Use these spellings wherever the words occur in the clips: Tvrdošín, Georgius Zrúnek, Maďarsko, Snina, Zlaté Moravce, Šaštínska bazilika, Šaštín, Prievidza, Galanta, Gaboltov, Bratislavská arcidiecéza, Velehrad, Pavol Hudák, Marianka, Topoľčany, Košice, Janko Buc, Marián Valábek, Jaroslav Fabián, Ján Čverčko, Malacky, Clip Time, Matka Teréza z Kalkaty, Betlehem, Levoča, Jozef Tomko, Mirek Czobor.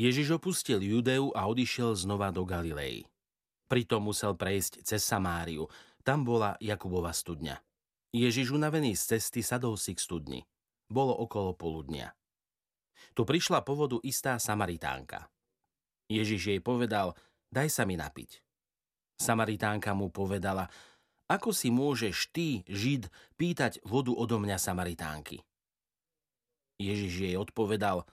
Ježiš opustil Judeu a odišiel znova do Galilei. Pritom musel prejsť cez Samáriu. Tam bola Jakubova studňa. Ježiš unavený z cesty sadol si k studni. Bolo okolo poludnia. Tu prišla po vodu istá Samaritánka. Ježiš jej povedal, daj sa mi napiť. Samaritánka mu povedala, ako si môžeš ty, Žid, pýtať vodu odo mňa Samaritánky? Ježiš jej odpovedal,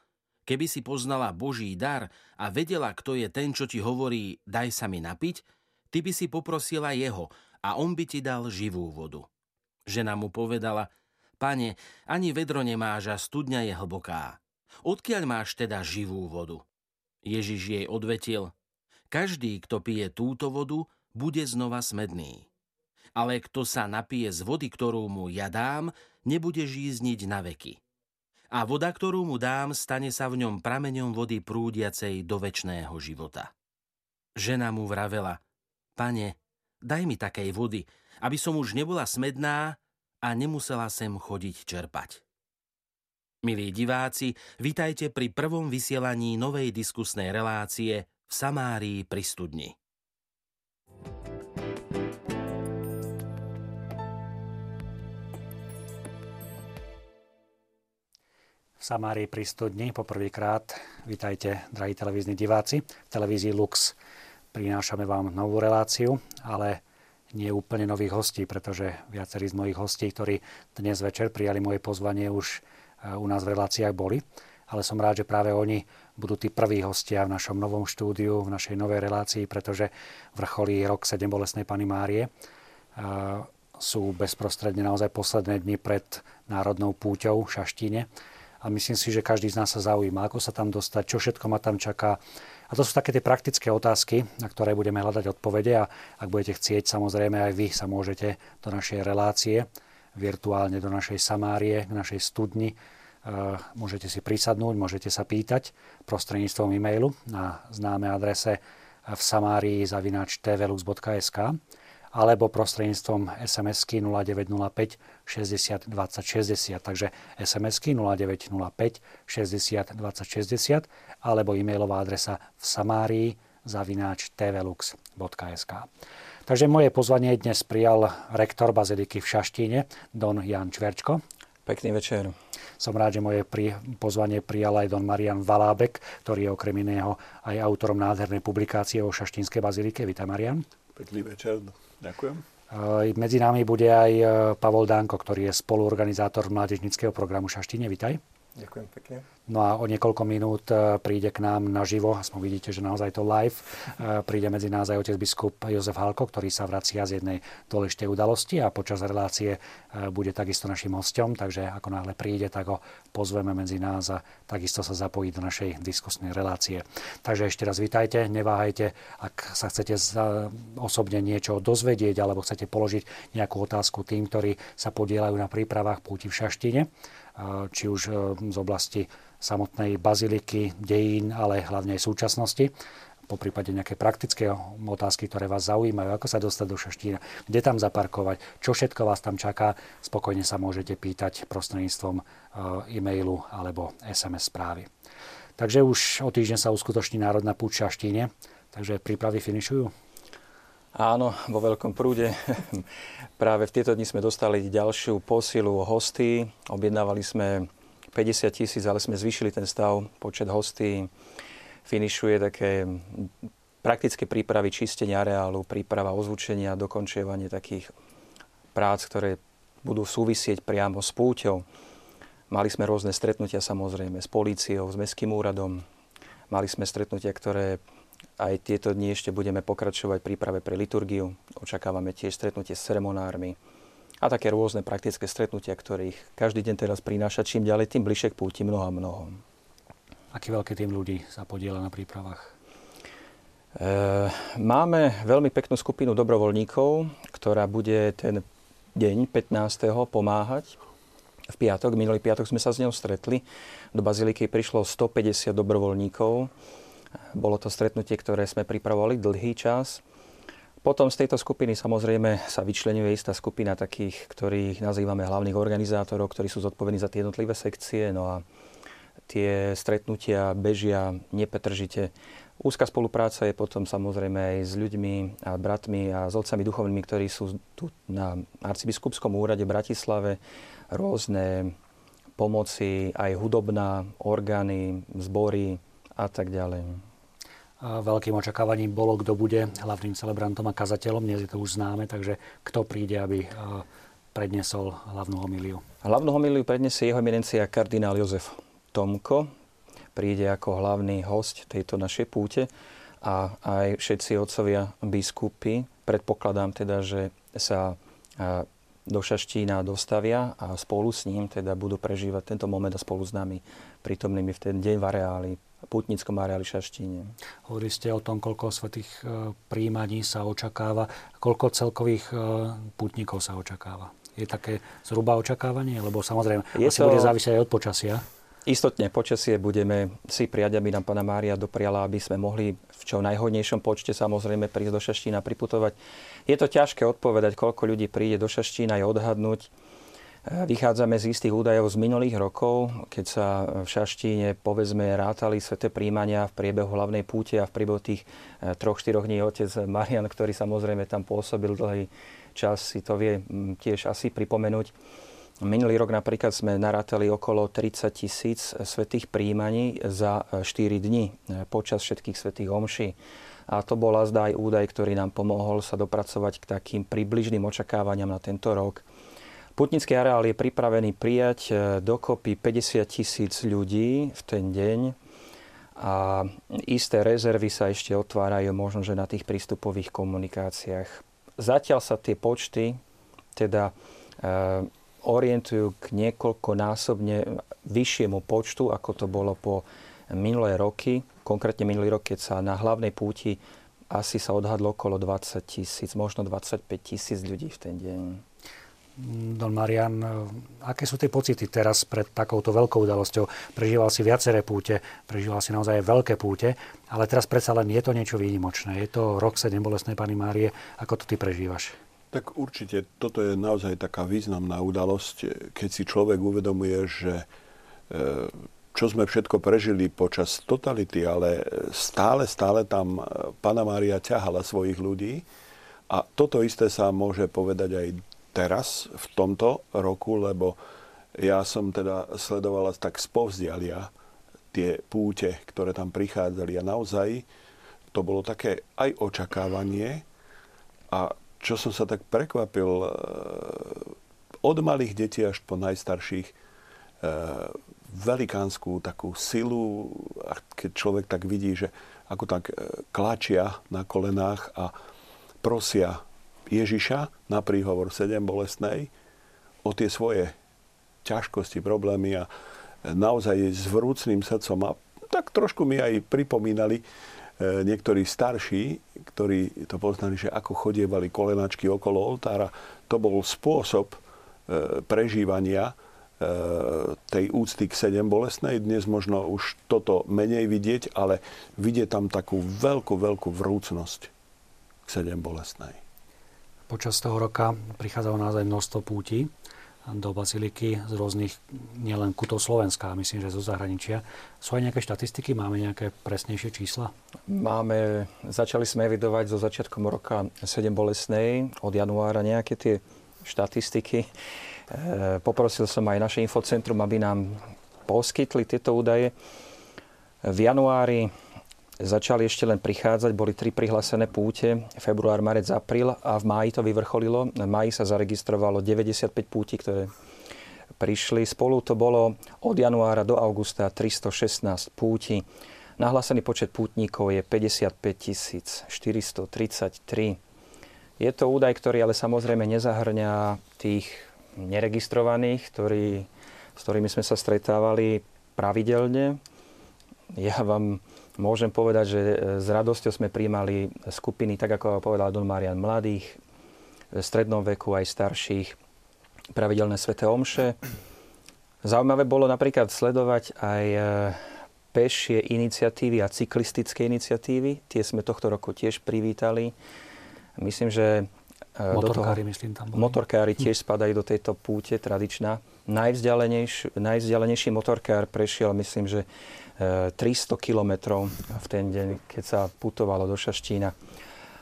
keby si poznala Boží dar a vedela, kto je ten, čo ti hovorí, daj sa mi napiť, ty by si poprosila jeho a on by ti dal živú vodu. Žena mu povedala, pane, ani vedro nemáš a studňa je hlboká. Odkiaľ máš teda živú vodu? Ježiš jej odvetil, každý, kto pije túto vodu, bude znova smedný. Ale kto sa napije z vody, ktorú mu ja dám, nebude žízniť na veky. A voda, ktorú mu dám, stane sa v ňom prameňom vody prúdiacej do večného života. Žena mu vravela, pane, daj mi takej vody, aby som už nebola smedná a nemusela sem chodiť čerpať. Milí diváci, vitajte pri prvom vysielaní novej diskusnej relácie v Samárii pri studni. V Samárii pri studni poprvýkrát vítajte, drahí televízni diváci. V televízii Lux prinášame vám novú reláciu, ale nie úplne nových hostí, pretože viacerí z mojich hostí, ktorí dnes večer prijali moje pozvanie, už u nás v reláciách boli. Ale som rád, že práve oni budú tí prví hostia v našom novom štúdiu, v našej novej relácii, pretože vrcholí rok 7 bolestnej Panny Márie. Sú bezprostredne naozaj posledné dni pred národnou púťou v Šaštíne. A myslím si, že každý z nás sa zaujíma, ako sa tam dostať, čo všetko ma tam čaká. A to sú také tie praktické otázky, na ktoré budeme hľadať odpovede. A ak budete chcieť, samozrejme aj vy sa môžete do našej relácie, virtuálne do našej Samárie, k našej studni. Môžete si prisadnúť, môžete sa pýtať prostredníctvom e-mailu na známe adrese vsamarii@tvlux.sk alebo prostredníctvom SMS-ky 0905 60 20 60. Takže SMS-ky 0905 60 20 60 alebo e-mailová adresa vsamarii@tvlux.sk. Takže moje pozvanie dnes prijal rektor baziliky v Šaštíne, don Ján Čverčko. Pekný večer. Som rád, že moje pozvanie prijal aj don Marián Valábek, ktorý je okrem iného aj autorom nádhernej publikácie o Šaštínskej bazilike. Vítaj, Marián. Pekný večer. Ďakujem. Medzi nami bude aj Pavol Danko, ktorý je spoluorganizátor mládežníckeho programu Šaštíne. Vitaj. Ďakujem pekne. No a o niekoľko minút príde k nám naživo, aspoň vidíte, že naozaj to live, príde medzi nás aj otec biskup Jozef Halko, ktorý sa vracia z jednej dôležitej udalosti a počas relácie bude takisto našim hosťom, takže ako náhle príde, tak ho pozveme medzi nás a takisto sa zapojí do našej diskusnej relácie. Takže ešte raz vitajte, neváhajte, ak sa chcete osobne niečo dozvedieť alebo chcete položiť nejakú otázku tým, ktorí sa podieľajú na prípravách púti v Šaštíne, či už z oblasti samotnej baziliky, dejín, ale hlavne aj súčasnosti. Poprípade nejaké praktické otázky, ktoré vás zaujímajú, ako sa dostať do Šaštína, kde tam zaparkovať, čo všetko vás tam čaká, spokojne sa môžete pýtať prostredníctvom e-mailu alebo SMS správy. Takže už o týždeň sa uskutoční národná púť v Šaštíne, takže prípravy finišujú. Áno, vo veľkom prúde. Práve v tieto dni sme dostali ďalšiu posilu hostí. Objednávali sme 50 000, ale sme zvýšili ten stav. Počet hostí finišuje také praktické prípravy, čistenia areálu, príprava ozvučenia, dokončievanie takých prác, ktoré budú súvisieť priamo s púťou. Mali sme rôzne stretnutia samozrejme s políciou, s mestským úradom. Mali sme stretnutia, ktoré aj tieto dni ešte budeme pokračovať príprave pre liturgiu. Očakávame tiež stretnutie s ceremonármi a také rôzne praktické stretnutia, ktorých každý deň teraz prináša čím ďalej, tým bližšie k púti mnoho a mnoho. Aký veľký tým ľudí sa podieľa na prípravách? Máme veľmi peknú skupinu dobrovoľníkov, ktorá bude ten deň 15. pomáhať. V piatok, minulý piatok sme sa s ňou stretli. Do baziliky prišlo 150 dobrovoľníkov. Bolo to stretnutie, ktoré sme pripravovali dlhý čas. Potom z tejto skupiny samozrejme sa vyčleňuje istá skupina takých, ktorých nazývame hlavných organizátorov, ktorí sú zodpovední za tie jednotlivé sekcie. No a tie stretnutia bežia nepretržite. Úzka spolupráca je potom samozrejme aj s ľuďmi a bratmi a s otcami duchovnými, ktorí sú tu na arcibiskupskom úrade v Bratislave. Rôzne pomoci, aj hudobná, orgány, zbory a tak ďalej. A veľkým očakávaním bolo, kto bude hlavným celebrantom a kazateľom. Dnes je to už známe, takže kto príde, aby predniesol hlavnú homíliu? Hlavnú homíliu predniesie jeho eminencia kardinál Jozef Tomko. Príde ako hlavný hosť tejto našej púte a aj všetci otcovia biskupy. Predpokladám teda, že sa do Šaštína dostavia a spolu s ním teda budú prežívať tento moment a spolu s nami prítomnými v ten deň v areáli, pútnickom areáli Šaštíne. Hovorili ste o tom, koľko svätých prijímaní sa očakáva, koľko celkových pútnikov sa očakáva. Je také zhruba očakávanie? Lebo samozrejme, asi to bude závisieť aj od počasia. Istotne počasie budeme si prijať, aby nám Panna Mária dopriala, aby sme mohli v čo najhodnejšom počte samozrejme prísť do Šaštína, priputovať. Je to ťažké odpovedať, koľko ľudí príde do Šaštína, je odhadnúť. Vychádzame z istých údajov z minulých rokov, keď sa v Šaštíne, povedzme, rátali sväté príjmania v priebehu hlavnej púte a v priebehu tých 3-4 dní otec Marian, ktorý samozrejme tam pôsobil dlhý čas, si to vie tiež asi pripomenúť. Minulý rok napríklad sme narátali okolo 30 000 svätých prijímaní za 4 dni počas všetkých svätých omší. A to bol azda aj údaj, ktorý nám pomohol sa dopracovať k takým približným očakávaniam na tento rok. Putnický areál je pripravený prijať dokopy 50 000 ľudí v ten deň. A isté rezervy sa ešte otvárajú možno, že na tých prístupových komunikáciách. Zatiaľ sa tie počty teda orientujú k niekoľkonásobne vyššiemu počtu, ako to bolo po minulé roky. Konkrétne minulý rok, keď sa na hlavnej púti asi sa odhadlo okolo 20 000, možno 25 000 ľudí v ten deň. Don Marián, aké sú tie pocity teraz pred takouto veľkou udalosťou? Prežíval si viaceré púte, prežíval si naozaj veľké púte, ale teraz predsa len je to niečo výnimočné. Je to rok 7 bolestnej Panny Márie. Ako to ty prežívaš? Tak určite, toto je naozaj taká významná udalosť, keď si človek uvedomuje, že čo sme všetko prežili počas totality, ale stále tam Panna Mária ťahala svojich ľudí. A toto isté sa môže povedať aj teraz, v tomto roku, lebo ja som teda sledovala tak spovzdialia tie púte, ktoré tam prichádzali. A naozaj to bolo také aj očakávanie a čo som sa tak prekvapil, od malých detí až po najstarších, velikánsku takú silu, a keď človek tak vidí, že ako tak klačia na kolenách a prosia Ježiša na príhovor 7 bolestnej o tie svoje ťažkosti, problémy a naozaj s vrúcným srdcom. A tak trošku mi aj pripomínali niektorí starší, ktorí to poznali, že ako chodievali kolenačky okolo oltára. To bol spôsob prežívania tej úcty k 7 bolestnej. Dnes možno už toto menej vidieť, ale vidieť tam takú veľkú vrúcnosť k 7 bolestnej. Počas toho roka prichádzalo naozaj množstvo púti do baziliky z rôznych, nielen kutov Slovenska, myslím, že zo zahraničia. Sú aj nejaké štatistiky? Máme nejaké presnejšie čísla? Máme. Začali sme evidovať zo začiatkom roka 7 bolestnej, od januára nejaké tie štatistiky. Poprosil som aj naše infocentrum, aby nám poskytli tieto údaje. V januári začali ešte len prichádzať, boli 3 prihlásené púte, február, marec, apríl a v máji to vyvrcholilo. V máji sa zaregistrovalo 95 púti, ktoré prišli. Spolu to bolo od januára do augusta 316 púti. Nahlásený počet pútnikov je 55 433. Je to údaj, ktorý ale samozrejme nezahrňa tých neregistrovaných, s ktorými sme sa stretávali pravidelne. Ja vám môžem povedať, že s radosťou sme prijímali skupiny, tak ako povedal Don Marián, mladých, v strednom veku aj starších, pravidelné sväté omše. Zaujímavé bolo napríklad sledovať aj pešie iniciatívy a cyklistické iniciatívy. Tie sme tohto roku tiež privítali. Myslím, že motorkári tiež spadajú do tejto púte tradičná Najvzdialenejší motorkár prešiel, myslím, že 300 kilometrov v ten deň, keď sa putovalo do Šaštína.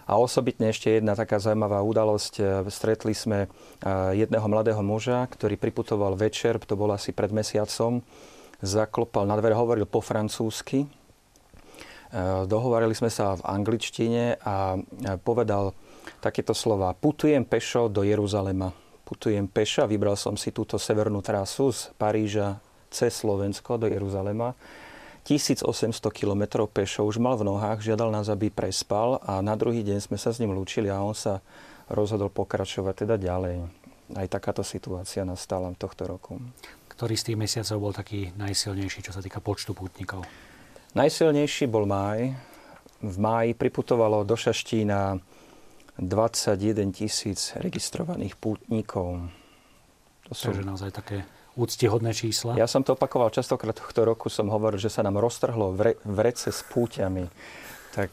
A osobitne ešte jedna taká zaujímavá udalosť. Stretli sme jedného mladého muža, ktorý priputoval večer, to bolo asi pred mesiacom, zaklopal na dvere, hovoril po francúzsky. Dohovorili sme sa v angličtine a povedal takéto slova. Putujem pešo do Jeruzalema. Putujem peša, vybral som si túto severnú trasu z Paríža cez Slovensko do Jeruzalema. 1800 km pešo už mal v nohách, žiadal nás, aby prespal a na druhý deň sme sa s ním lúčili a on sa rozhodol pokračovať teda ďalej. Aj takáto situácia nastala tohto roku. Ktorý z tých mesiacov bol taký najsilnejší, čo sa týka počtu pútnikov? Najsilnejší bol máj. V máji priputovalo do Šaštína 21 000 registrovaných pútnikov. To sú... Takže naozaj také úctihodné čísla. Ja som to opakoval častokrát tohto roku, som hovoril, že sa nám roztrhlo vrece s púťami. Tak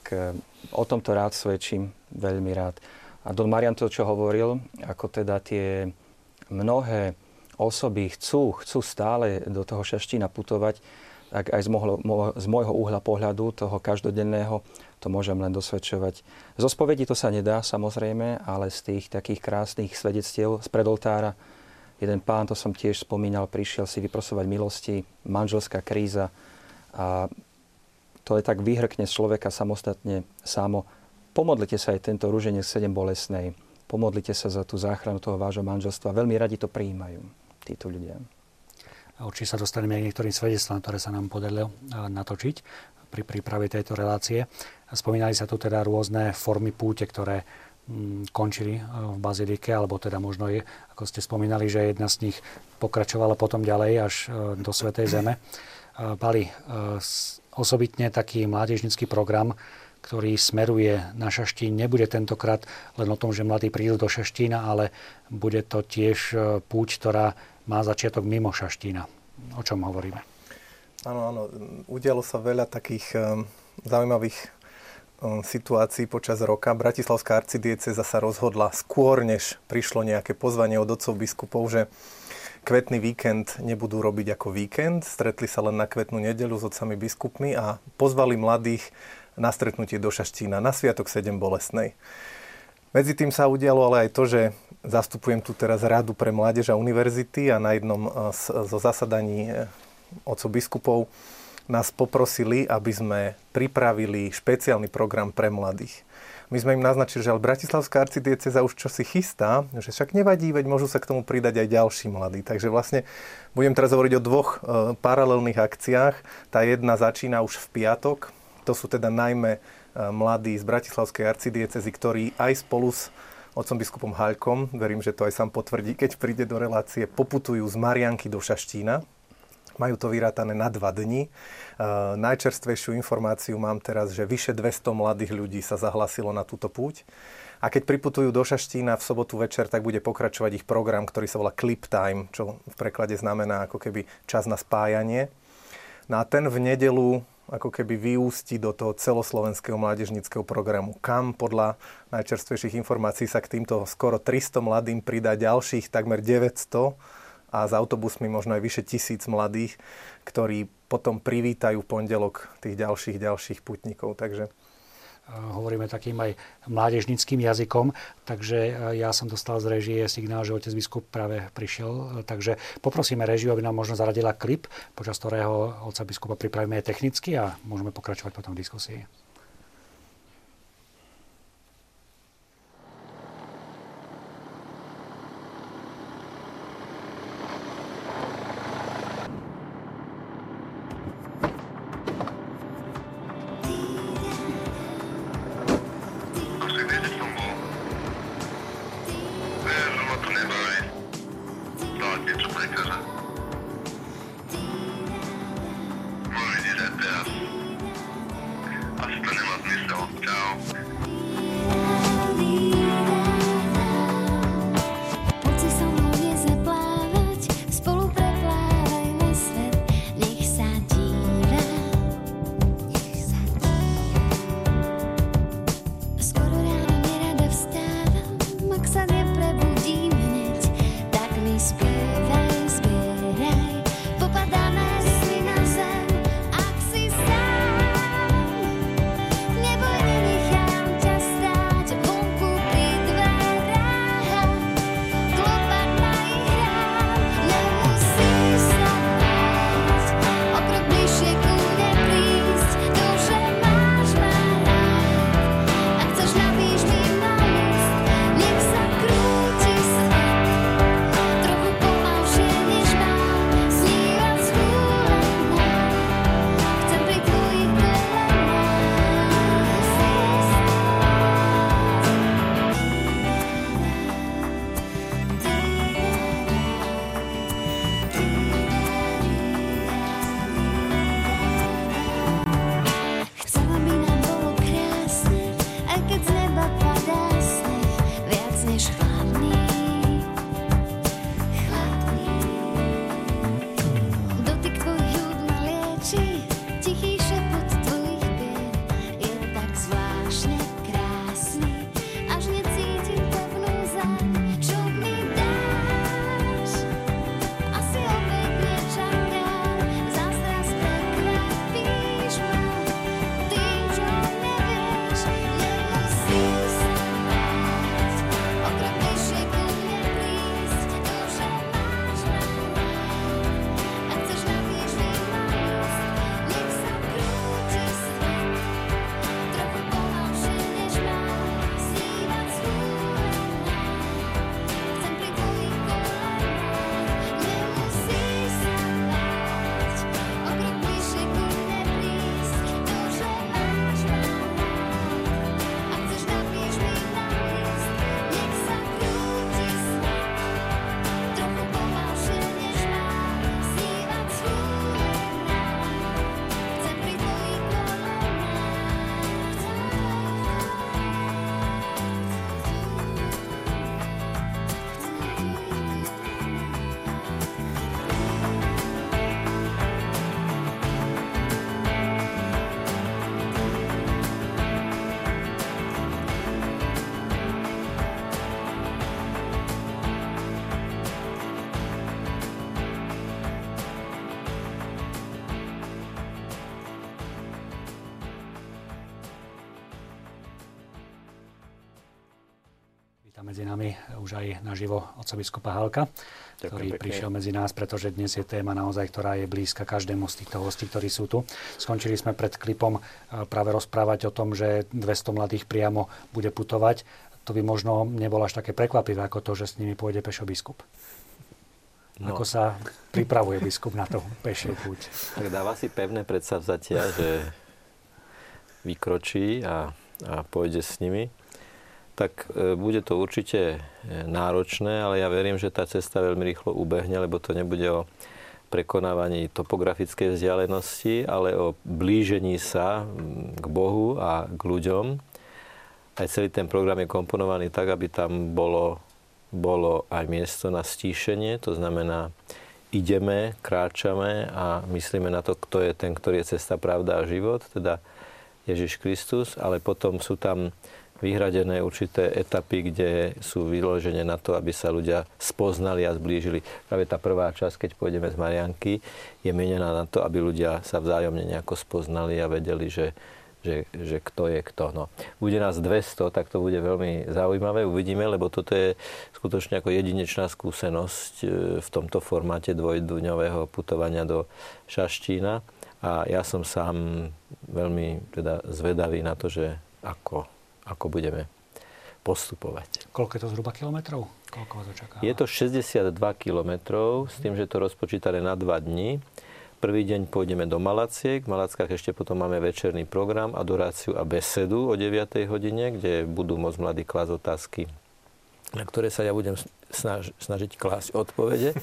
o tomto rád svedčím, veľmi rád. A Don Marian to, čo hovoril, ako teda tie mnohé osoby chcú stále do toho Šaštína putovať, tak aj z môjho uhla pohľadu, toho každodenného, to môžem len dosvedčovať. Zo spovedí to sa nedá, samozrejme, ale z tých takých krásnych svedectiev spred oltára. Jeden pán, to som tiež spomínal, prišiel si vyprosovať milosti, manželská kríza. A to je tak vyhrkne z človeka samostatne samo. Pomodlite sa aj tento ruženec 7 bolestnej. Pomodlite sa za tú záchranu toho vášho manželstva. Veľmi radi to prijímajú títo ľudia. A určite sa dostaneme aj niektorým svedectvám, ktoré sa nám podarilo natočiť pri príprave tejto relácie. Spomínali sa tu teda rôzne formy púte, ktoré končili v bazilike, alebo teda možno je, ako ste spomínali, že jedna z nich pokračovala potom ďalej až do Svätej Zeme. Pali, osobitne taký mládežnícky program, ktorý smeruje na Šaštín, nebude tentokrát len o tom, že mladí prídu do Šaštína, ale bude to tiež púť, ktorá má začiatok mimo Šaštína. O čom hovoríme? Áno. Udialo sa veľa takých zaujímavých situácií počas roka. Bratislavská arcidiecéza sa rozhodla skôr, než prišlo nejaké pozvanie od otcov biskupov, že kvetný víkend nebudú robiť ako víkend. Stretli sa len na kvetnú nedeľu s otcami biskupmi a pozvali mladých na stretnutie do Šaštína na sviatok 7 bolestnej. Medzi tým sa udialo ale aj to, že zastupujem tu teraz Radu pre mládež a univerzity a na jednom zo zasadaní otcov biskupov nás poprosili, aby sme pripravili špeciálny program pre mladých. My sme im naznačili, že Bratislavská arcidiecéza už čo si chystá, že však nevadí, veď môžu sa k tomu pridať aj ďalší mladí. Takže vlastne budem teraz hovoriť o dvoch paralelných akciách. Tá jedna začína už v piatok. To sú teda najmä mladí z Bratislavskej arcidiecezy, ktorí aj spolu s otcom biskupom Halkom, verím, že to aj sám potvrdí, keď príde do relácie, poputujú z Marianky do Šaštína. Majú to vyrátané na 2 dni. Najčerstvejšiu informáciu mám teraz, že vyše 200 mladých ľudí sa zahlasilo na túto púť. A keď priputujú do Šaštína v sobotu večer, tak bude pokračovať ich program, ktorý sa volá Clip Time, čo v preklade znamená ako keby čas na spájanie. No a ten v nedeľu ako keby vyústi do toho celoslovenského mládežníckeho programu, kam podľa najčerstvejších informácií sa k týmto skoro 300 mladým pridá ďalších takmer 900 a s autobusmi možno aj vyše 1000 mladých, ktorí potom privítajú v pondelok tých ďalších putníkov. Takže hovoríme takým aj mládežníckym jazykom, takže ja som dostal z režie signál, že otec biskup práve prišiel, takže poprosíme režiu, aby nám možno zaradila klip, počas ktorého otca biskupa pripravíme technicky a môžeme pokračovať potom v diskusii. Spievaj, spievaj. Vítam medzi nami už aj naživo otcobiskupa Halka, ktorý prišiel medzi nás, pretože dnes je téma naozaj, ktorá je blízka každému z týchto hostí, ktorí sú tu. Skončili sme pred klipom práve rozprávať o tom, že 200 mladých priamo bude putovať. To by možno nebolo až také prekvapivé, ako to, že s nimi pôjde pešo biskup. No. Ako sa pripravuje biskup na to pešiu púť? Tak dáva si pevné predsavzatia, že vykročí a pôjde s nimi. Tak bude to určite náročné, ale ja verím, že tá cesta veľmi rýchlo ubehne, lebo to nebude o prekonávaní topografickej vzdialenosti, ale o blížení sa k Bohu a k ľuďom. Aj celý ten program je komponovaný tak, aby tam bolo aj miesto na stíšenie, to znamená, ideme, kráčame a myslíme na to, kto je ten, ktorý je cesta, pravda a život, teda Ježiš Kristus, ale potom sú tam vyhradené určité etapy, kde sú vyložené na to, aby sa ľudia spoznali a zblížili. Práve tá prvá časť, keď pôjdeme z Marianky, je mienená na to, aby ľudia sa vzájomne nejako spoznali a vedeli, že kto je kto. No. Bude nás 200, tak to bude veľmi zaujímavé. Uvidíme, lebo toto je skutočne ako jedinečná skúsenosť v tomto formáte dvojdňového putovania do Šaštína. A ja som sám veľmi teda zvedavý na to, že ako budeme postupovať. Koľko je to zhruba kilometrov? Koľko vás očaká? Je to 62 kilometrov, s tým, že to rozpočítane na 2 dní. Prvý deň pôjdeme do Malaciek. V Malackách ešte potom máme večerný program, adoráciu a besedu o 9. hodine, kde budú môcť mladí klásť otázky, na ktoré sa ja budem snažiť klásť odpovede.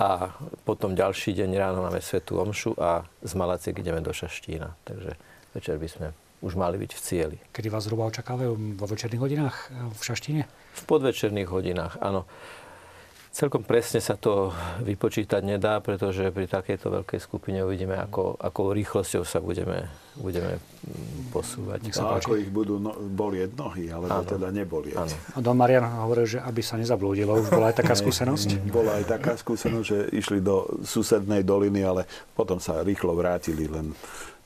A potom ďalší deň ráno máme svätú omšu a z Malaciek ideme do Šaštína. Takže večer by sme už mali byť v cieli. Kedy vás zhruba očakávajú? Vo večerných hodinách v Šaštíne? V podvečerných hodinách, áno. Celkom presne sa to vypočítať nedá, pretože pri takejto veľkej skupine uvidíme, ako rýchlosťou sa budeme posúvať. A ako ich budú bolieť nohy, alebo teda nebolieť. A Don Marian hovoril, že aby sa nezablúdilo. Už bola aj taká skúsenosť? Bola aj taká skúsenosť, že išli do susednej doliny, ale potom sa rýchlo vrátili, len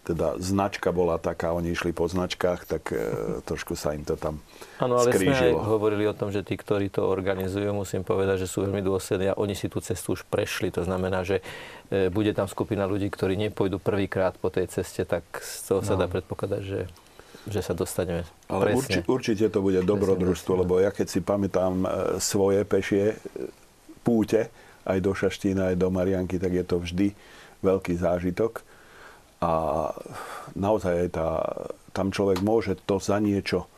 teda značka bola taká, oni išli po značkách, tak trošku sa im to tam skrížilo. Áno, ale skrížilo. Sme aj hovorili o tom, že tí, ktorí to organizujú, musím povedať, že sú veľmi dôslední a oni si tú cestu už prešli. To znamená, že bude tam skupina ľudí, ktorí nepôjdu prvýkrát po tej ceste, tak z toho sa dá predpokladať, že sa dostaneme. Ale určite to bude dobrodružstvo, lebo ja keď si pamätám svoje pešie púte, aj do Šaštína, aj do Marianky, tak je to vždy veľký zážitok. A naozaj tam človek môže to za niečo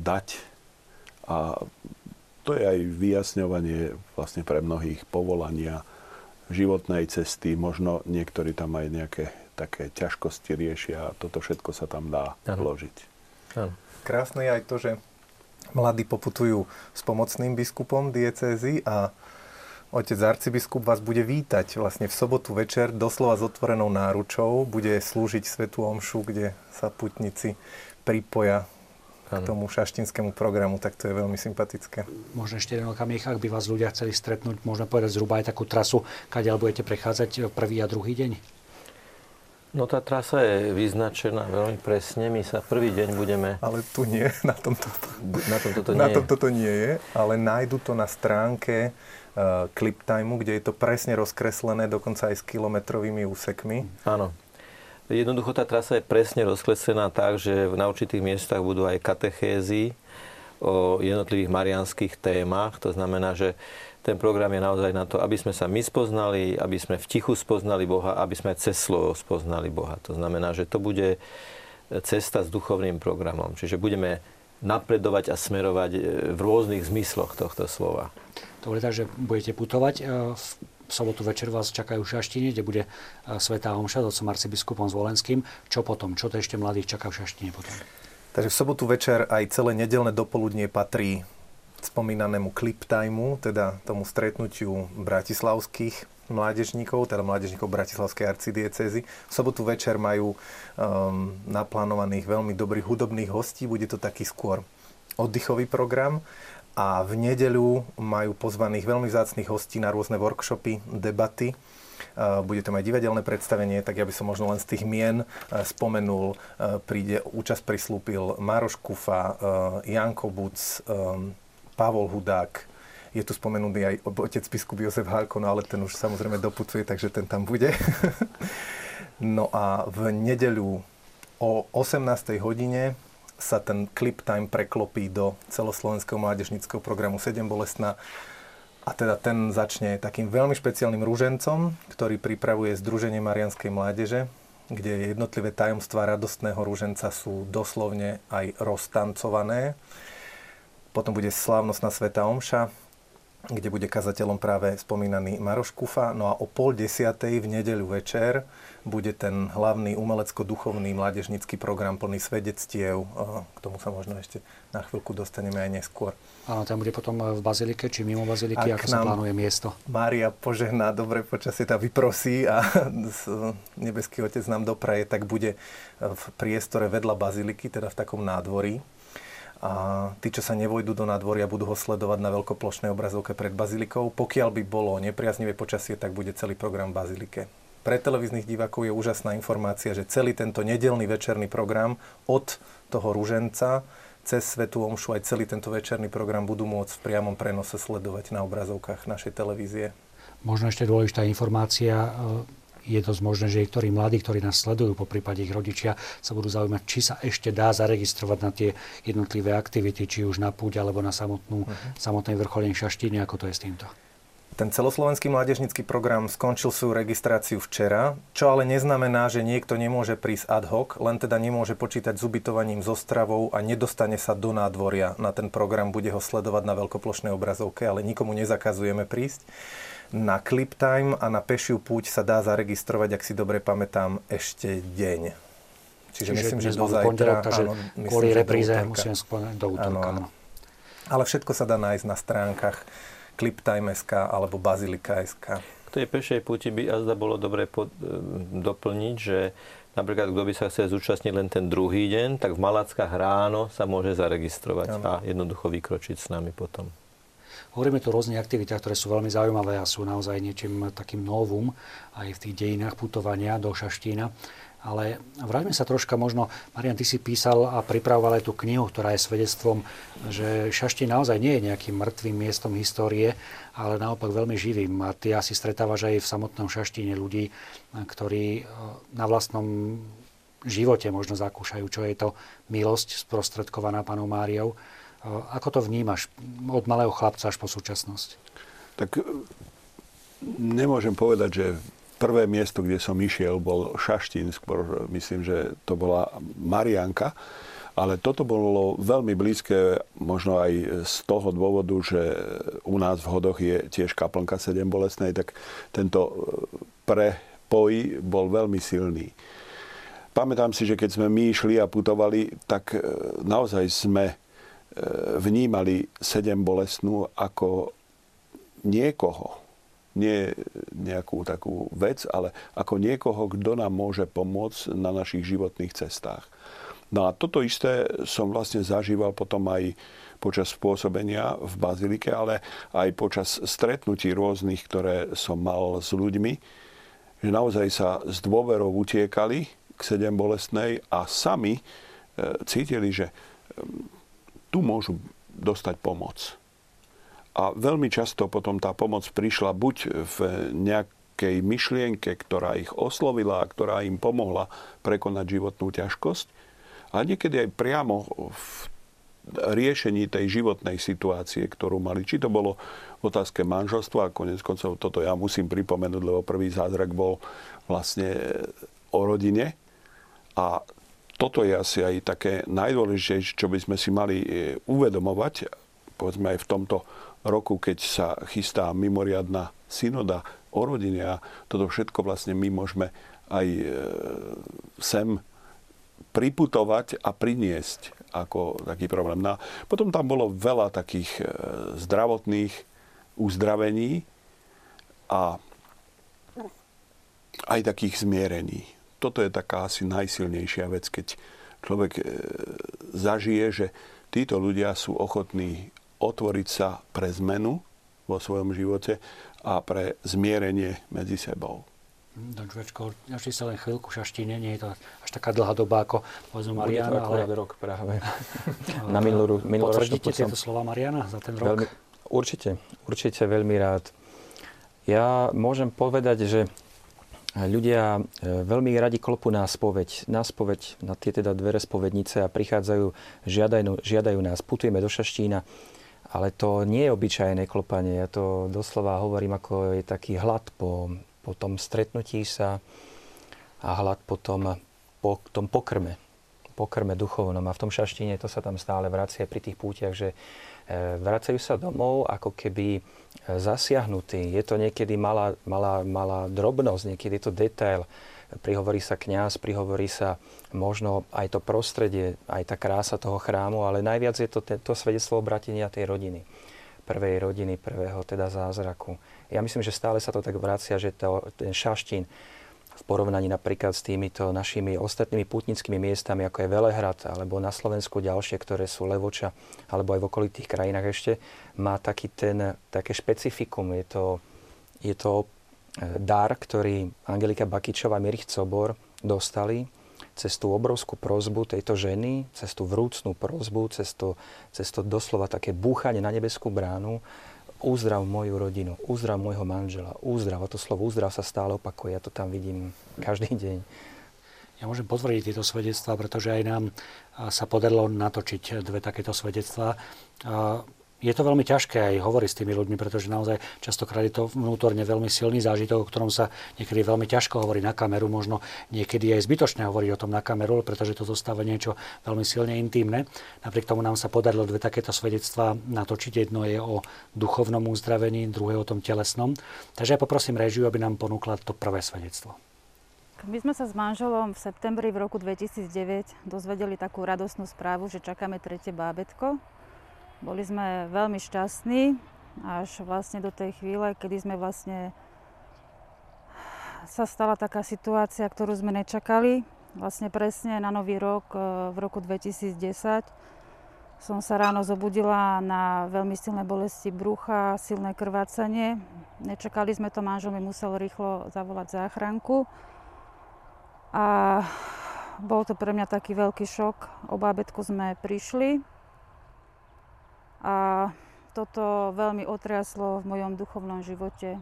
dať. A to je aj vyjasňovanie vlastne pre mnohých povolania, životnej cesty. Možno niektorí tam aj nejaké také ťažkosti riešia. A toto všetko sa tam dá vložiť. Krásne je aj to, že mladí poputujú s pomocným biskupom diecézy a otec arcibiskup vás bude vítať vlastne v sobotu večer doslova s otvorenou náručou. Bude slúžiť svätú omšu, kde sa putníci pripoja k tomu šaštinskému programu. Tak to je veľmi sympatické. Možno ešte jeden okamih, ak by vás ľudia chceli stretnúť, možno povedať zhruba aj takú trasu, kadiaľ budete prechádzať prvý a druhý deň? No tá trasa je vyznačená veľmi presne. My sa prvý deň budeme... Ale tu nie, na tomto to nie je, ale nájdu to na stránke Clip Time, kde je to presne rozkreslené, dokonca aj s kilometrovými úsekmi. Áno. Jednoducho tá trasa je presne rozkreslená tak, že na určitých miestach budú aj katechézy o jednotlivých mariánskych témach. To znamená, že ten program je naozaj na to, aby sme sa my spoznali, aby sme v tichu spoznali Boha, aby sme cez slovo spoznali Boha. To znamená, že to bude cesta s duchovným programom. Čiže budeme napredovať a smerovať v rôznych zmysloch tohto slova. Dobre, takže budete putovať. V sobotu večer vás čakajú v Šaštíne, kde bude svätá omša s otcom arcibiskupom Zvolenským. Čo potom? Čo to ešte mladých čaká v Šaštíne potom? Takže v sobotu večer aj celé nedeľné dopoludnie patrí spomínanému Clip Timeu, teda tomu stretnutiu bratislavských mládežníkov, teda mládežníkov Bratislavskej arcidiecézy. V sobotu večer majú naplánovaných veľmi dobrých hudobných hostí. Bude to taký skôr oddychový program. A v nedeľu majú pozvaných veľmi vzácnych hostí na rôzne workshopy, debaty. Bude tam aj divadelné predstavenie, tak ja by som možno len z tých mien spomenul. Účasť prislúpil Maroš Kufa, Janko Buc, Pavol Hudák. Je tu spomenutý aj otec biskup Jozef Halko, no ale ten už samozrejme dopucuje, takže ten tam bude. No a v nedeľu o 18. hodine sa ten Clip Time preklopí do celoslovenského mládežníckeho programu 7 Bolestná. A teda ten začne takým veľmi špeciálnym ružencom, ktorý pripravuje Združenie marianskej mládeže, kde jednotlivé tajomstvá radostného ruženca sú doslovne aj roztancované. Potom bude slávnostná svätá omša, kde bude kazateľom práve spomínaný Maroš Kufa. No a o 9:30 v nedeľu večer bude ten hlavný umelecko-duchovný mládežnícky program plný svedectiev. K tomu sa možno ešte na chvíľku dostaneme aj neskôr. Áno, tam bude potom v bazilike, či mimo baziliky, ako sa plánuje miesto. Mária požehná, dobre počasie, tá vyprosí a nebeský otec nám dopraje, tak bude v priestore vedľa baziliky, teda v takom nádvorí. A tí, čo sa nevojdu do nádvoria, budú ho sledovať na veľkoplošnej obrazovke pred bazilikou. Pokiaľ by bolo nepriaznivé počasie, tak bude celý program v bazilike. Pre televíznych divákov je úžasná informácia, že celý tento nedeľný večerný program od toho ruženca cez Svetú omšu aj celý tento večerný program budú môcť v priamom prenose sledovať na obrazovkách našej televízie. Možno ešte dôležitá informácia, je dosť možné, že niektorí mladí, ktorí nás sledujú, poprípade ich rodičia, sa budú zaujímať, či sa ešte dá zaregistrovať na tie jednotlivé aktivity, či už na púť alebo na samotnej vrcholení Šaštíne, ako to je s týmto. Ten celoslovenský mládežnícky program skončil svoju registráciu včera, čo ale neznamená, že niekto nemôže prísť ad hoc, len teda nemôže počítať s ubytovaním, so stravou a nedostane sa do nádvoria na ten program, bude ho sledovať na veľkoplošnej obrazovke, ale nikomu nezakazujeme prísť. Na Clip Time a na pešiu púť sa dá zaregistrovať, ak si dobre pamätám, ešte deň. Čiže myslím, že do zajtra. Áno, kvôli repríze musíme spomenúť do útorka. Áno. Ale všetko sa dá nájsť na stránkach Cliptime.sk alebo Bazilika.sk. K tej pešej púti by azda bolo dobre doplniť, že napríklad, kto by sa chcel zúčastniť len ten druhý deň, tak v Malackách ráno sa môže zaregistrovať a jednoducho vykročiť s nami potom. Hovoríme tu o rôznych aktivitách, ktoré sú veľmi zaujímavé a sú naozaj niečím takým novým aj v tých dejinách putovania do Šaštína. Ale vráťme sa troška možno, Marián, ty si písal a pripravoval aj tú knihu, ktorá je svedectvom, že Šaštín naozaj nie je nejakým mŕtvým miestom histórie, ale naopak veľmi živým. A ty asi stretávaš aj v samotnom Šaštíne ľudí, ktorí na vlastnom živote možno zakúšajú, čo je to milosť sprostredkovaná Pannou Máriou. Ako to vnímaš od malého chlapca až po súčasnosť? Tak nemôžem povedať, že prvé miesto, kde som išiel, bol Šaštín, skôr myslím, že to bola Marianka, ale toto bolo veľmi blízke, možno aj z toho dôvodu, že u nás v Hodoch je tiež kaplnka 7 Bolestnej, tak tento prepoj bol veľmi silný. Pamätám si, že keď sme my išli a putovali, tak naozaj sme vnímali 7 Bolestnú ako niekoho, nie nejakú takú vec, ale ako niekoho, kto nám môže pomôcť na našich životných cestách. No a toto isté som vlastne zažíval potom aj počas pôsobenia v bazilike, ale aj počas stretnutí rôznych, ktoré som mal s ľuďmi, že naozaj sa s dôverou utiekali k 7 Bolestnej a sami cítili, že tu môžu dostať pomoc. A veľmi často potom tá pomoc prišla buď v nejakej myšlienke, ktorá ich oslovila a ktorá im pomohla prekonať životnú ťažkosť, a niekedy aj priamo v riešení tej životnej situácie, ktorú mali. Či to bolo v otázke manželstva, a konec koncov toto ja musím pripomenúť, lebo prvý zázrak bol vlastne o rodine. A toto je asi aj také najdôležitejšie, čo by sme si mali uvedomovať, povedzme aj v tomto roku, keď sa chystá mimoriadna synoda o rodine a toto všetko vlastne my môžeme aj sem priputovať a priniesť ako taký problém. A potom tam bolo veľa takých zdravotných uzdravení a aj takých zmierení. Toto je taká asi najsilnejšia vec, keď človek zažije, že títo ľudia sú ochotní otvoriť sa pre zmenu vo svojom živote a pre zmierenie medzi sebou. Don Čverčko, našli sa len chvíľku v Šaštíne, nie je to až taká dlhá doba ako povedzme Mariána. Bude to akurát rok práve. Na minuloročnú. Potvrdíte tieto slova Mariána za ten rok? Určite veľmi rád. Ja môžem povedať, že ľudia veľmi radi klopú na spoveď. Na spoveď, na tie teda dvere spovednice a prichádzajú, žiadajú nás, putujeme do Šaštína. Ale to nie je obyčajné klopanie. Ja to doslova hovorím, ako je taký hlad po tom stretnutí sa a hlad po tom pokrme duchovnom. A v tom Šaštíne to sa tam stále vracia pri tých pútiach, že vracajú sa domov ako keby zasiahnutí. Je to niekedy malá drobnosť, niekedy je to detail. Prihovorí sa kňaz, prihovorí sa možno aj to prostredie, aj tá krása toho chrámu, ale najviac je to svedectvo obratenia tej rodiny. Prvej rodiny, prvého teda zázraku. Ja myslím, že stále sa to tak vracia, že ten Šaštín v porovnaní napríklad s týmito našimi ostatnými pútnickými miestami, ako je Velehrad, alebo na Slovensku ďalšie, ktoré sú Levoča, alebo aj v okolitých krajinách ešte, má také špecifikum. Je to dar, ktorý Angelika Bakičová a Mirek Czobor dostali cez tú obrovskú prosbu tejto ženy, cez tú vrúcnú prosbu, cez to doslova také búchanie na nebeskú bránu. Uzdrav moju rodinu, uzdrav môjho manžela, uzdrav. A to slovo uzdrav sa stále opakuje. Ja to tam vidím každý deň. Ja môžem potvrdiť tieto svedectvá, pretože aj nám sa podarilo natočiť dve takéto svedectvá. Je to veľmi ťažké aj hovoriť s tými ľuďmi, pretože naozaj častokrát je to vnútorne veľmi silný zážitok, o ktorom sa niekedy veľmi ťažko hovorí na kameru, možno niekedy je zbytočné hovoriť o tom na kameru, pretože to zostáva niečo veľmi silne intímne. Napriek tomu nám sa podarilo dve takéto svedectvá natočiť. Jedno je o duchovnom uzdravení, druhé o tom telesnom. Takže ja poprosím réžiu, aby nám ponúkla to prvé svedectvo. My sme sa s manželom v septembri v roku 2009 dozvedeli takú radostnú správu, že čakáme tretie bábätko. Boli sme veľmi šťastní až vlastne do tej chvíle, kedy sme vlastne sa stala taká situácia, ktorú sme nečakali. Vlastne presne na Nový rok v roku 2010 som sa ráno zobudila na veľmi silné bolesti brucha, silné krvácanie. Nečakali sme to, manžel mi musel rýchlo zavolať záchranku. A bol to pre mňa taký veľký šok. O bábätku sme prišli. A toto veľmi otriaslo v mojom duchovnom živote.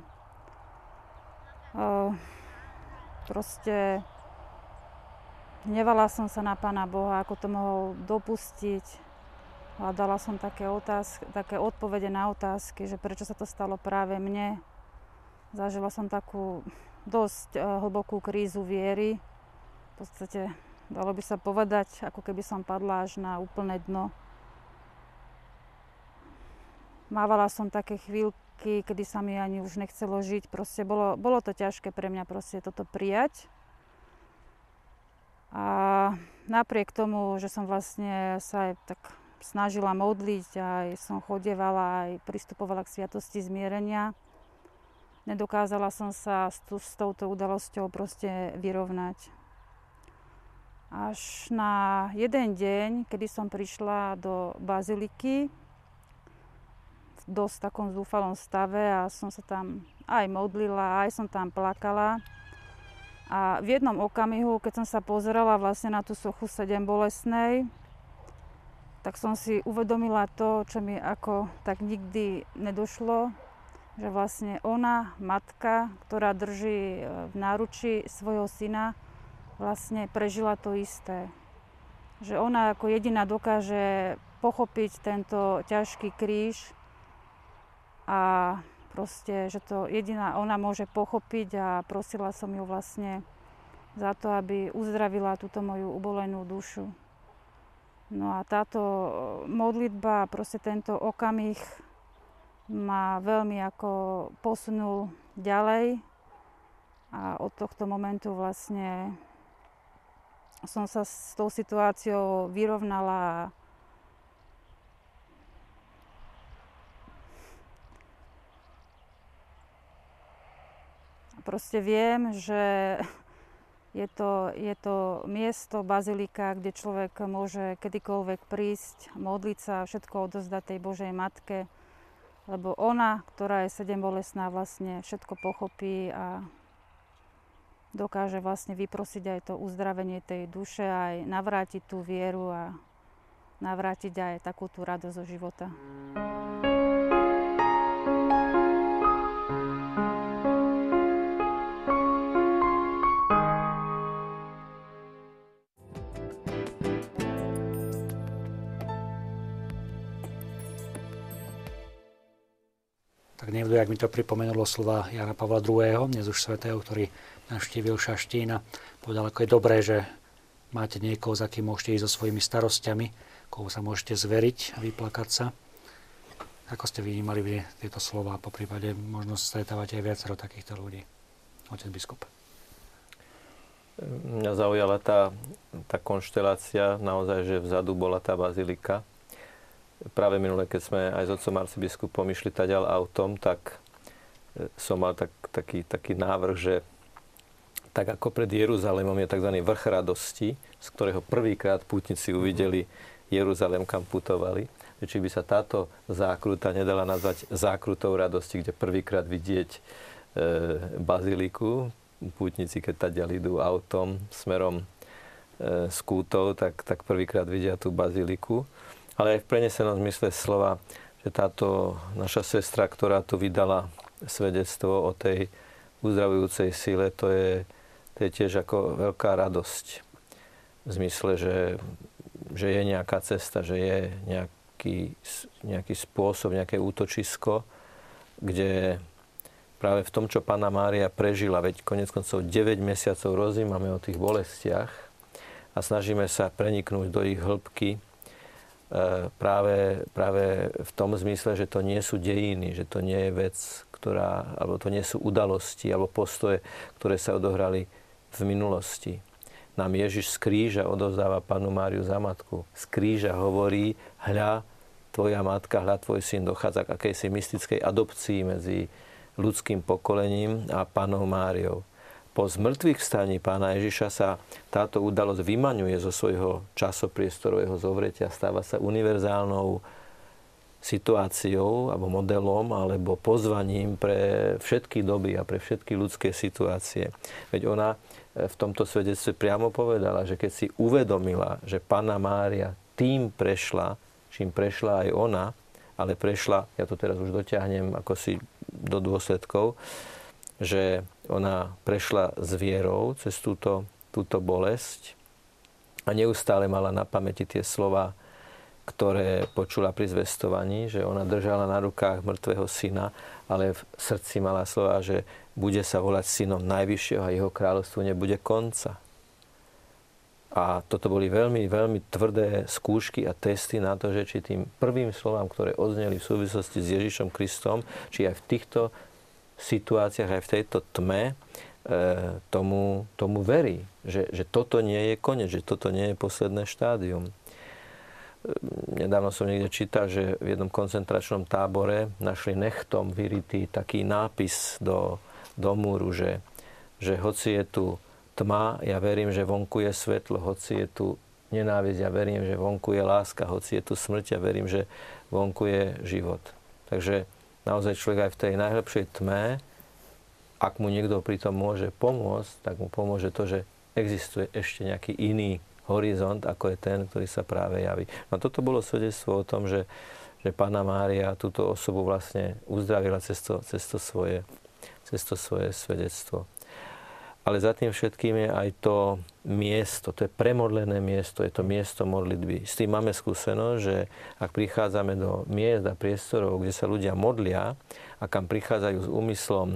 Proste hnevala som sa na Pána Boha, ako to mohol dopustiť. Hľadala som také odpovede na otázky, že prečo sa to stalo práve mne. Zažila som takú dosť hlbokú krízu viery. V podstate dalo by sa povedať, ako keby som padla až na úplné dno. Mávala som také chvíľky, kedy sa mi ani už nechcelo žiť. Proste bolo to ťažké pre mňa proste toto prijať. A napriek tomu, že som vlastne sa aj tak snažila modliť, aj som chodievala, aj pristupovala k sviatosti zmierenia, nedokázala som sa s touto udalosťou proste vyrovnať. Až na jeden deň, kedy som prišla do baziliky, v dosť takom zúfalom stave a som sa tam aj modlila, aj som tam plakala. A v jednom okamihu, keď som sa pozerala vlastne na tú sochu 7 bolestnej, tak som si uvedomila to, čo mi ako tak nikdy nedošlo, že vlastne ona, matka, ktorá drží v náruči svojho syna, vlastne prežila to isté. Že ona ako jediná dokáže pochopiť tento ťažký kríž, a proste, že to jediná ona môže pochopiť a prosila som ju vlastne za to, aby uzdravila túto moju ubolenú dušu. No a táto modlitba, proste tento okamih ma veľmi ako posunul ďalej a od tohto momentu vlastne som sa s tou situáciou vyrovnala. Proste viem, že je to miesto, bazilika, kde človek môže kedykoľvek prísť, modliť sa a všetko odozdať tej Božej Matke. Lebo ona, ktorá je sedembolesná, vlastne všetko pochopí a dokáže vlastne vyprosiť aj to uzdravenie tej duše, aj navrátiť tú vieru a navrátiť aj takú tú radosť zo života. Neviem, jak mi to pripomenulo slova Jána Pavla II., dnes už svätého, ktorý navštívil Šaštín a povedal, ako je dobré, že máte niekoho, za kým môžete ísť so svojimi starostiami, koho sa môžete zveriť a vyplakať sa. Ako ste vnímali vy tieto slova? Poprípade možno stretávate aj viacero takýchto ľudí. Otec biskup. Mňa zaujala tá konštelácia, naozaj, že vzadu bola tá bazilika. Práve minule, keď sme aj s otcom arcibiskupom išli taďal autom, tak som mal taký návrh, že tak ako pred Jeruzalémom je tzv. Vrch radosti, z ktorého prvýkrát pútnici uvideli Jeruzalém, kam putovali. Či by sa táto zákruta nedala nazvať zákrutou radosti, kde prvýkrát vidieť baziliku. Pútnici, keď taďal idú autom smerom z Kútov, tak prvýkrát vidia tú baziliku. Ale aj v prenesenom zmysle slova, že táto naša sestra, ktorá tu vydala svedectvo o tej uzdravujúcej sile, to je tiež ako veľká radosť. V zmysle, že je nejaká cesta, že je nejaký spôsob, nejaké útočisko, kde práve v tom, čo Panna Mária prežila, veď konec koncov 9 mesiacov rozímame o tých bolestiach a snažíme sa preniknúť do ich hĺbky, práve v tom zmysle, že to nie sú dejiny, že to nie je vec, alebo to nie sú udalosti, alebo postoje, ktoré sa odohrali v minulosti. Nám Ježiš z kríža odovzdáva Pannu Máriu za matku. Z kríža hovorí, hľa, tvoja matka, hľa, tvoj syn, dochádza k akejsi mystickej adopcii medzi ľudským pokolením a Pannou Máriou. Po zmrtvých vstaní Pána Ježiša sa táto udalosť vymaňuje zo svojho časopriestoru, jeho zovretia, stáva sa univerzálnou situáciou, alebo modelom, alebo pozvaním pre všetky doby a pre všetky ľudské situácie. Veď ona v tomto svedectve priamo povedala, že keď si uvedomila, že Panna Mária tým prešla, čím prešla aj ona, ale prešla, ja to teraz už dotiahnem ako si do dôsledkov, že ona prešla s vierou cez túto bolesť a neustále mala na pamäti tie slova, ktoré počula pri zvestovaní, že ona držala na rukách mŕtvého syna, ale v srdci mala slova, že bude sa volať synom najvyššieho a jeho kráľovstvu nebude konca. A toto boli veľmi, veľmi tvrdé skúšky a testy na to, že či tým prvým slovám, ktoré odzneli v súvislosti s Ježišom Kristom, či aj v týchto situáciách, aj v tejto tme tomu verí, že toto nie je koniec, že toto nie je posledné štádium. Nedávno som niekde čítal, že v jednom koncentračnom tábore našli nechtom vyrytý taký nápis do múru, že hoci je tu tma, ja verím, že vonku je svetlo, hoci je tu nenávisť, ja verím, že vonku je láska, hoci je tu smrť, ja verím, že vonku je život. Takže naozaj človek aj v tej najlepšej tme, ak mu niekto pri tom môže pomôcť, tak mu pomôže to, že existuje ešte nejaký iný horizont, ako je ten, ktorý sa práve javí. No toto bolo svedectvo o tom, že Panna Mária túto osobu vlastne uzdravila cez to svoje svedectvo. Ale za tým všetkým je aj to miesto, to je premodlené miesto, je to miesto modlitby. S tým máme skúsenosť, že ak prichádzame do miest a priestorov, kde sa ľudia modlia a kam prichádzajú s úmyslom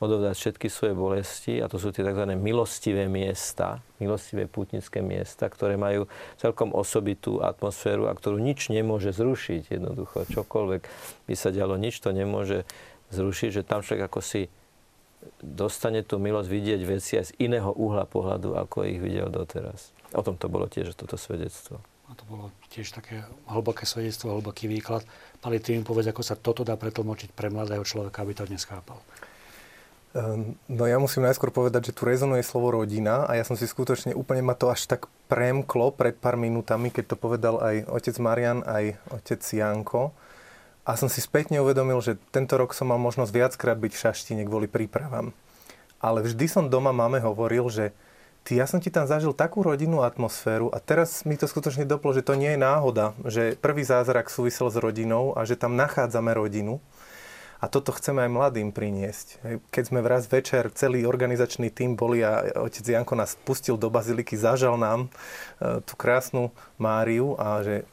odovzdať všetky svoje bolesti, a to sú tie tzv. Milostivé miesta, milostivé pútnické miesta, ktoré majú celkom osobitú atmosféru a ktorú nič nemôže zrušiť jednoducho. Čokoľvek by sa dialo, nič to nemôže zrušiť, že tam človek ako si dostane tú milosť vidieť veci aj z iného uhla pohľadu, ako ich videl doteraz. O tom to bolo tiež toto svedectvo. A to bolo tiež také hlboké svedectvo, hlboký výklad. Mali tým povedať, ako sa toto dá pretlmočiť pre mladého človeka, aby to dnes chápal. No ja musím najskôr povedať, že tu rezonuje slovo rodina a ja som si skutočne úplne ma to až tak premklo pred pár minútami, keď to povedal aj otec Marián, aj otec Janko. A som si spätne uvedomil, že tento rok som mal možnosť viackrát byť v Šaštíne kvôli prípravám. ale vždy som doma mame hovoril, že ty, ja som ti tam zažil takú rodinnú atmosféru a teraz mi to skutočne doplo, že to nie je náhoda, že prvý zázrak súvisel s rodinou a že tam nachádzame rodinu. A toto chceme aj mladým priniesť. Keď sme raz večer, celý organizačný tím boli a otec Janko nás pustil do baziliky, zažal nám tú krásnu Máriu a že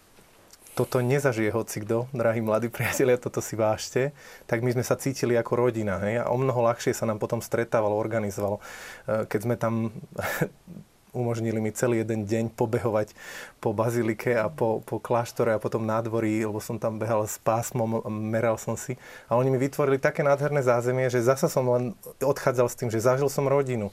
toto nezažije hocikdo, drahí mladí priatelia, toto si vážte, tak my sme sa cítili ako rodina. Hej? A o mnoho ľahšie sa nám potom stretávalo, organizovalo. Keď sme tam umožnili mi celý jeden deň pobehovať po bazilike a po kláštore a potom nádvorí, lebo som tam behal s pásmom, meral som si. A oni mi vytvorili také nádherné zázemie, že zasa som len odchádzal s tým, že zažil som rodinu.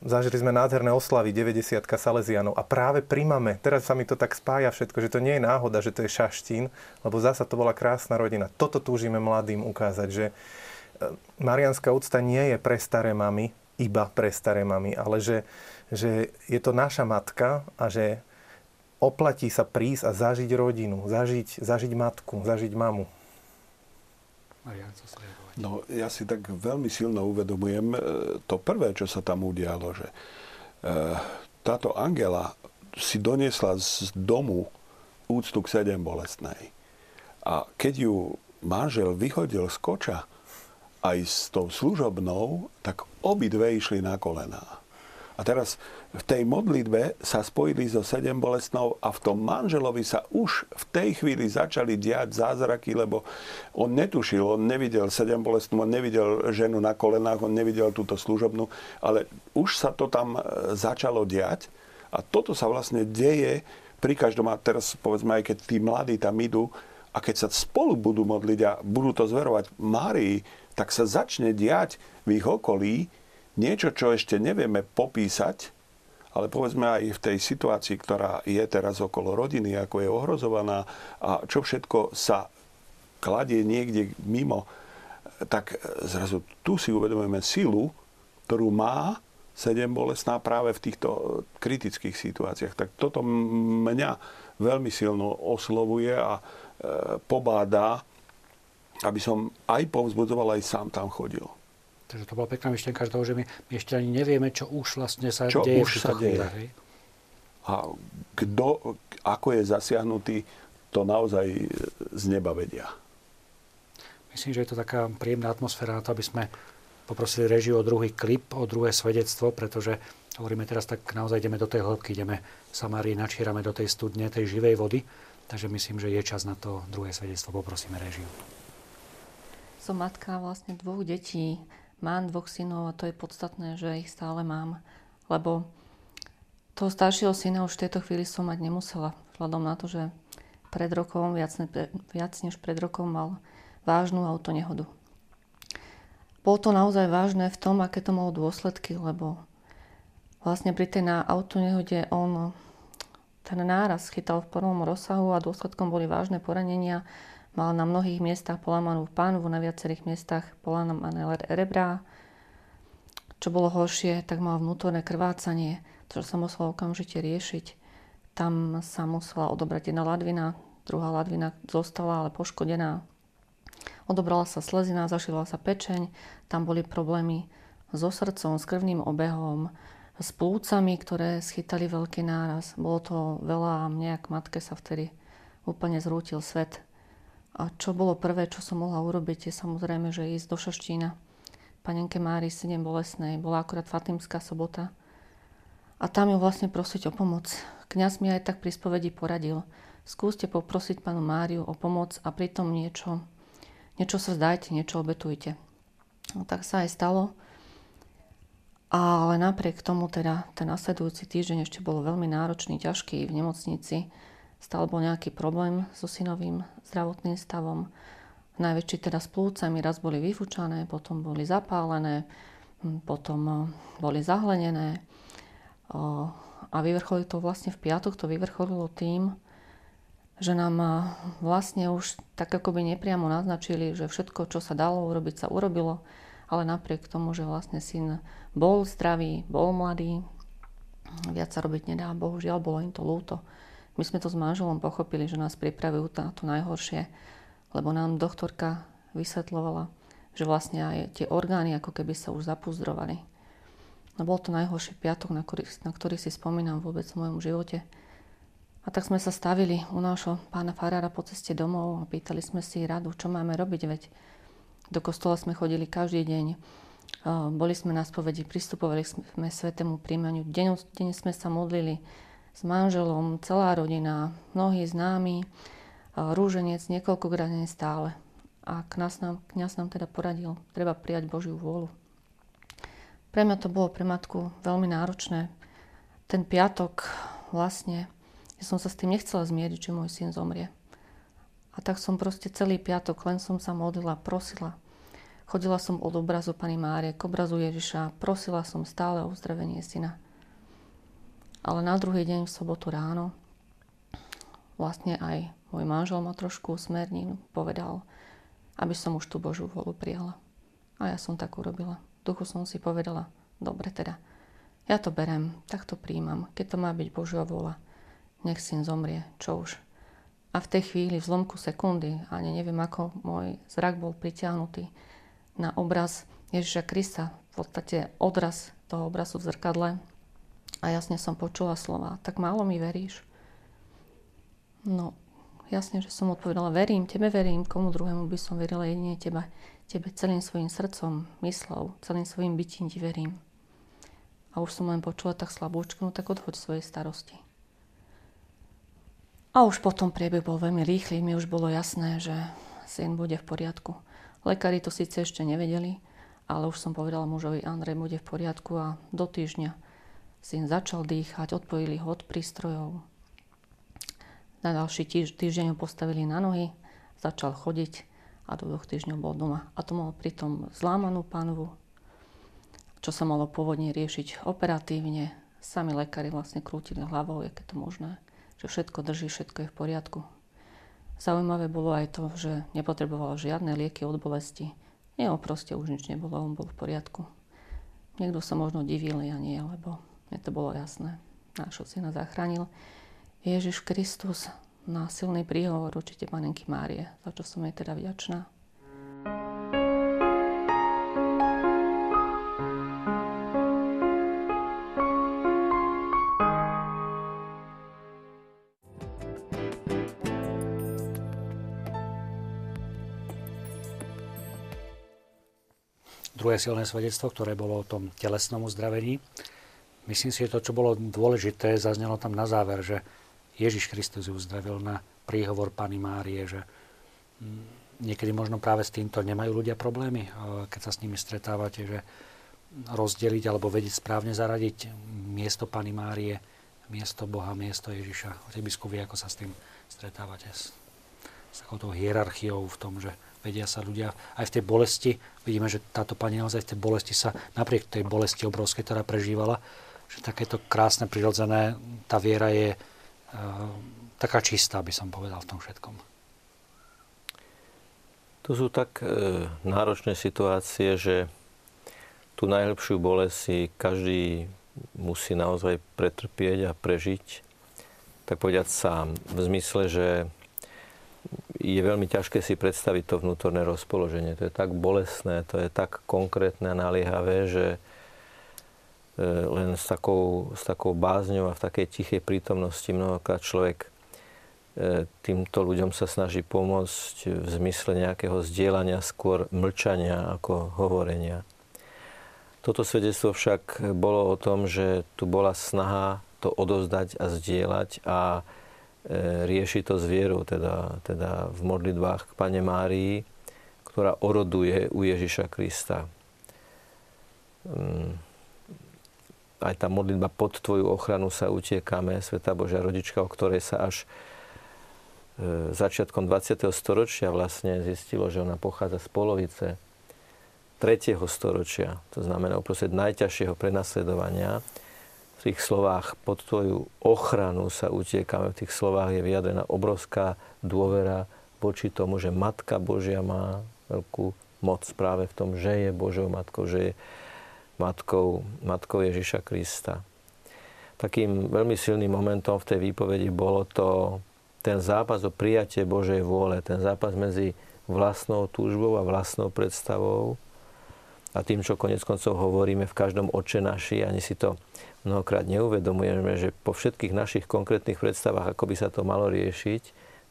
Zažili sme nádherné oslavy 90-ka Salesianov a práve pri mame. Teraz sa mi to tak spája všetko, že to nie je náhoda, že to je Šaštín, lebo zasa to bola krásna rodina. Toto túžime mladým ukázať, že mariánska úcta nie je pre staré mamy, iba pre staré mamy, ale že je to naša matka a že oplatí sa prísť a zažiť rodinu, zažiť matku, zažiť mamu. No, ja si tak veľmi silno uvedomujem to prvé, čo sa tam udialo, že táto Angela si doniesla z domu úctu k Sedembolestnej. A keď ju manžel vyhodil z koča aj s tou služobnou, tak obidve išli na kolená. A teraz v tej modlitbe sa spojili so Sedembolestnou a v tom manželovi sa už v tej chvíli začali diať zázraky, lebo on netušil, on nevidel Sedembolestnú, on nevidel ženu na kolenách, on nevidel túto služobnú, ale už sa to tam začalo diať a toto sa vlastne deje pri každom, a teraz povedzme aj keď tí mladí tam idú a keď sa spolu budú modliť a budú to zverovať Márii, tak sa začne diať v ich okolí niečo, čo ešte nevieme popísať, ale povedzme aj v tej situácii, ktorá je teraz okolo rodiny, ako je ohrozovaná a čo všetko sa kladie niekde mimo, tak zrazu tu si uvedomujeme silu, ktorú má Sedembolestná práve v týchto kritických situáciách. Tak toto mňa veľmi silno oslovuje a pobáda, aby som aj povzbudzoval, aj sám tam chodil. Takže to bola pekná myšlienka z toho, že my ešte ani nevieme, čo už vlastne sa čo deje. Čo už sa deje. A kto, ako je zasiahnutý, to naozaj z neba vedia. Myslím, že je to taká príjemná atmosféra na to, aby sme poprosili režiu o druhý klip, o druhé svedectvo, pretože hovoríme teraz tak, naozaj ideme do tej hĺbky, ideme v Samárii, načírame do tej studne, tej živej vody. Takže myslím, že je čas na to druhé svedectvo. Poprosíme režiu. Som matka vlastne dvoch detí. Mám dvoch synov a to je podstatné, že ich stále mám, lebo toho staršieho syna už v tejto chvíli som mať nemusela, vzhľadom na to, že pred rokom, viac než pred rokom mal vážnu autonehodu. Bolo to naozaj vážne v tom, aké to malo dôsledky, lebo vlastne pri tej autonehode on ten náraz chytal v plnom rozsahu a dôsledkom boli vážne poranenia. Mal na mnohých miestach polamanú pánvu, na viacerých miestach polamané rebra. Čo bolo horšie, tak mal vnútorné krvácanie, čo sa muselo okamžite riešiť. Tam sa musela odobrať jedna ladvina, druhá ladvina zostala, ale poškodená. Odobrala sa slezina, zašila sa pečeň, tam boli problémy so srdcom, s krvným obehom, s plúcami, ktoré schytali veľký náraz. Bolo to veľa a mne, ako matke, sa vtedy úplne zrútil svet. A čo bolo prvé, čo som mohla urobiť, je samozrejme, že ísť do Šaštína. Panenke Márii Sedembolestnej, bola akurát Fatimská sobota. A tam ju vlastne prosiť o pomoc. Kňaz mi aj tak pri spovedi poradil. Skúste poprosiť panu Máriu o pomoc a pritom niečo sa vzdajte, niečo obetujte. No, tak sa aj stalo. Ale napriek tomu teda ten nasledujúci týždeň ešte bol veľmi náročný, ťažký v nemocnici. Stále bol nejaký problém so synovým zdravotným stavom. Najväčší teda s plúcami, raz boli vyfučané, potom boli zapálené, potom boli zahlenené. A vyvrcholilo to vlastne v piatok, to vyvrcholilo tým, že nám vlastne už tak akoby nepriamo naznačili, že všetko, čo sa dalo urobiť, sa urobilo. Ale napriek tomu, že vlastne syn bol zdravý, bol mladý, viac sa robiť nedá, bohužiaľ, bolo im to ľúto. My sme to s manželom pochopili, že nás pripravujú na to najhoršie, lebo nám doktorka vysvetľovala, že vlastne aj tie orgány ako keby sa už zapuzdrovali. No bol to najhorší piatok, na ktorý si spomínam vôbec v mojom živote. A tak sme sa stavili u nášho pána farára po ceste domov a pýtali sme si radu, čo máme robiť, veď do kostola sme chodili každý deň. Boli sme na spovedi, pristupovali sme svätému príjmaniu, deň sme sa modlili s manželom, celá rodina, mnohí známi, rúženec niekoľkokrát stále. A kňaz nám teda poradil, treba prijať Božiu vôľu. Pre mňa to bolo pre matku veľmi náročné. Ten piatok vlastne, ja som sa s tým nechcela zmieriť, že môj syn zomrie. A tak som proste celý piatok, len som sa modlila, prosila. Chodila som od obrazu Panny Márie k obrazu Ježiša, prosila som stále o uzdravenie syna. Ale na druhý deň v sobotu ráno vlastne aj môj manžel ma trošku usmernil, povedal, aby som už tú Božiu vôľu prijala. A ja som tak urobila. V duchu som si povedala, dobre teda, ja to berem, tak to príjmam. Keď to má byť Božia vôľa, nech syn zomrie, čo už. A v tej chvíli, v zlomku sekundy, ani neviem ako, môj zrak bol pritiahnutý na obraz Ježiša Krista, v podstate odraz toho obrazu v zrkadle. A jasne som počula slova, tak málo mi veríš? No, jasne, že som odpovedala, verím, tebe verím, komu druhému by som verila, jedine teba. Tebe celým svojím srdcom, mysľou, celým svojím bytím ti verím. A už som len počula tak slabúčku, no tak odhoď svoje starosti. A už potom priebeh bol veľmi rýchly, mi už bolo jasné, že syn bude v poriadku. Lekári to síce ešte nevedeli, ale už som povedala mužovi, Andrej bude v poriadku a do týždňa syn začal dýchať, odpojili ho od prístrojov. Na ďalší týždeň ho postavili na nohy, začal chodiť a do 2 týždňov bol doma. A to mal pritom zlámanú panvu, čo sa malo pôvodne riešiť operatívne. Sami lekári vlastne krútili hlavou, jak je to možné, že všetko drží, všetko je v poriadku. Zaujímavé bolo aj to, že nepotreboval žiadne lieky od bolesti. Jeho proste už nič nebolo, on bol v poriadku. Niekto sa možno divil, ja nie, lebo mne to bolo jasné. Nášho syna zachránil Ježiš Kristus na silný príhovor určite Panenky Márie, za čo som jej teda vďačná. Druhé silné svedectvo, ktoré bolo o tom telesnom uzdravení. Myslím si, že to, čo bolo dôležité, zaznelo tam na záver, že Ježiš Kristus ju uzdravil na príhovor Panny Márie, že niekedy možno práve s týmto nemajú ľudia problémy, keď sa s nimi stretávate, že rozdeliť alebo vedieť správne zaradiť miesto Panny Márie, miesto Boha, miesto Ježiša. Otec biskup, vy ako sa s tým stretávate? S takouto hierarchiou v tom, že vedia sa ľudia aj v tej bolesti, vidíme, že táto pani naozaj v tej bolesti sa, napriek tej bolesti obrovskej, ktorá prežívala, že takéto krásne, prirodzené, tá viera je taká čistá, by som povedal v tom všetkom. To sú tak náročné situácie, že tú najlepšiu bolesť si každý musí naozaj pretrpieť a prežiť, tak povedať sám. V zmysle, že je veľmi ťažké si predstaviť to vnútorné rozpoloženie. To je tak bolestné, to je tak konkrétne a naliehavé, že len s takou bázňou a v takej tichej prítomnosti mnohokrát človek týmto ľuďom sa snaží pomôcť v zmysle nejakého zdieľania, skôr mlčania ako hovorenia. Toto svedectvo však bolo o tom, že tu bola snaha to odovzdať a zdieľať a rieši to s vierou, teda v modlitbách k Panne Márii, ktorá oroduje u Ježiša Krista. Aj tá modlitba pod tvoju ochranu sa utiekame, Svätá Božia Rodička, o ktorej sa až začiatkom 20. storočia vlastne zistilo, že ona pochádza z polovice 3. storočia. To znamená uprostred najťažšieho prenasledovania. V tých slovách pod tvoju ochranu sa utiekame. V tých slovách je vyjadrená obrovská dôvera voči tomu, že Matka Božia má veľkú moc práve v tom, že je Božou Matkou, že je Matkou Ježiša Krista. Takým veľmi silným momentom v tej výpovedi bolo ten zápas o prijatie Božej vôle, ten zápas medzi vlastnou túžbou a vlastnou predstavou a tým, čo konec koncov hovoríme v každom Otče naši, ani si to mnohokrát neuvedomujeme, že po všetkých našich konkrétnych predstavách, ako by sa to malo riešiť,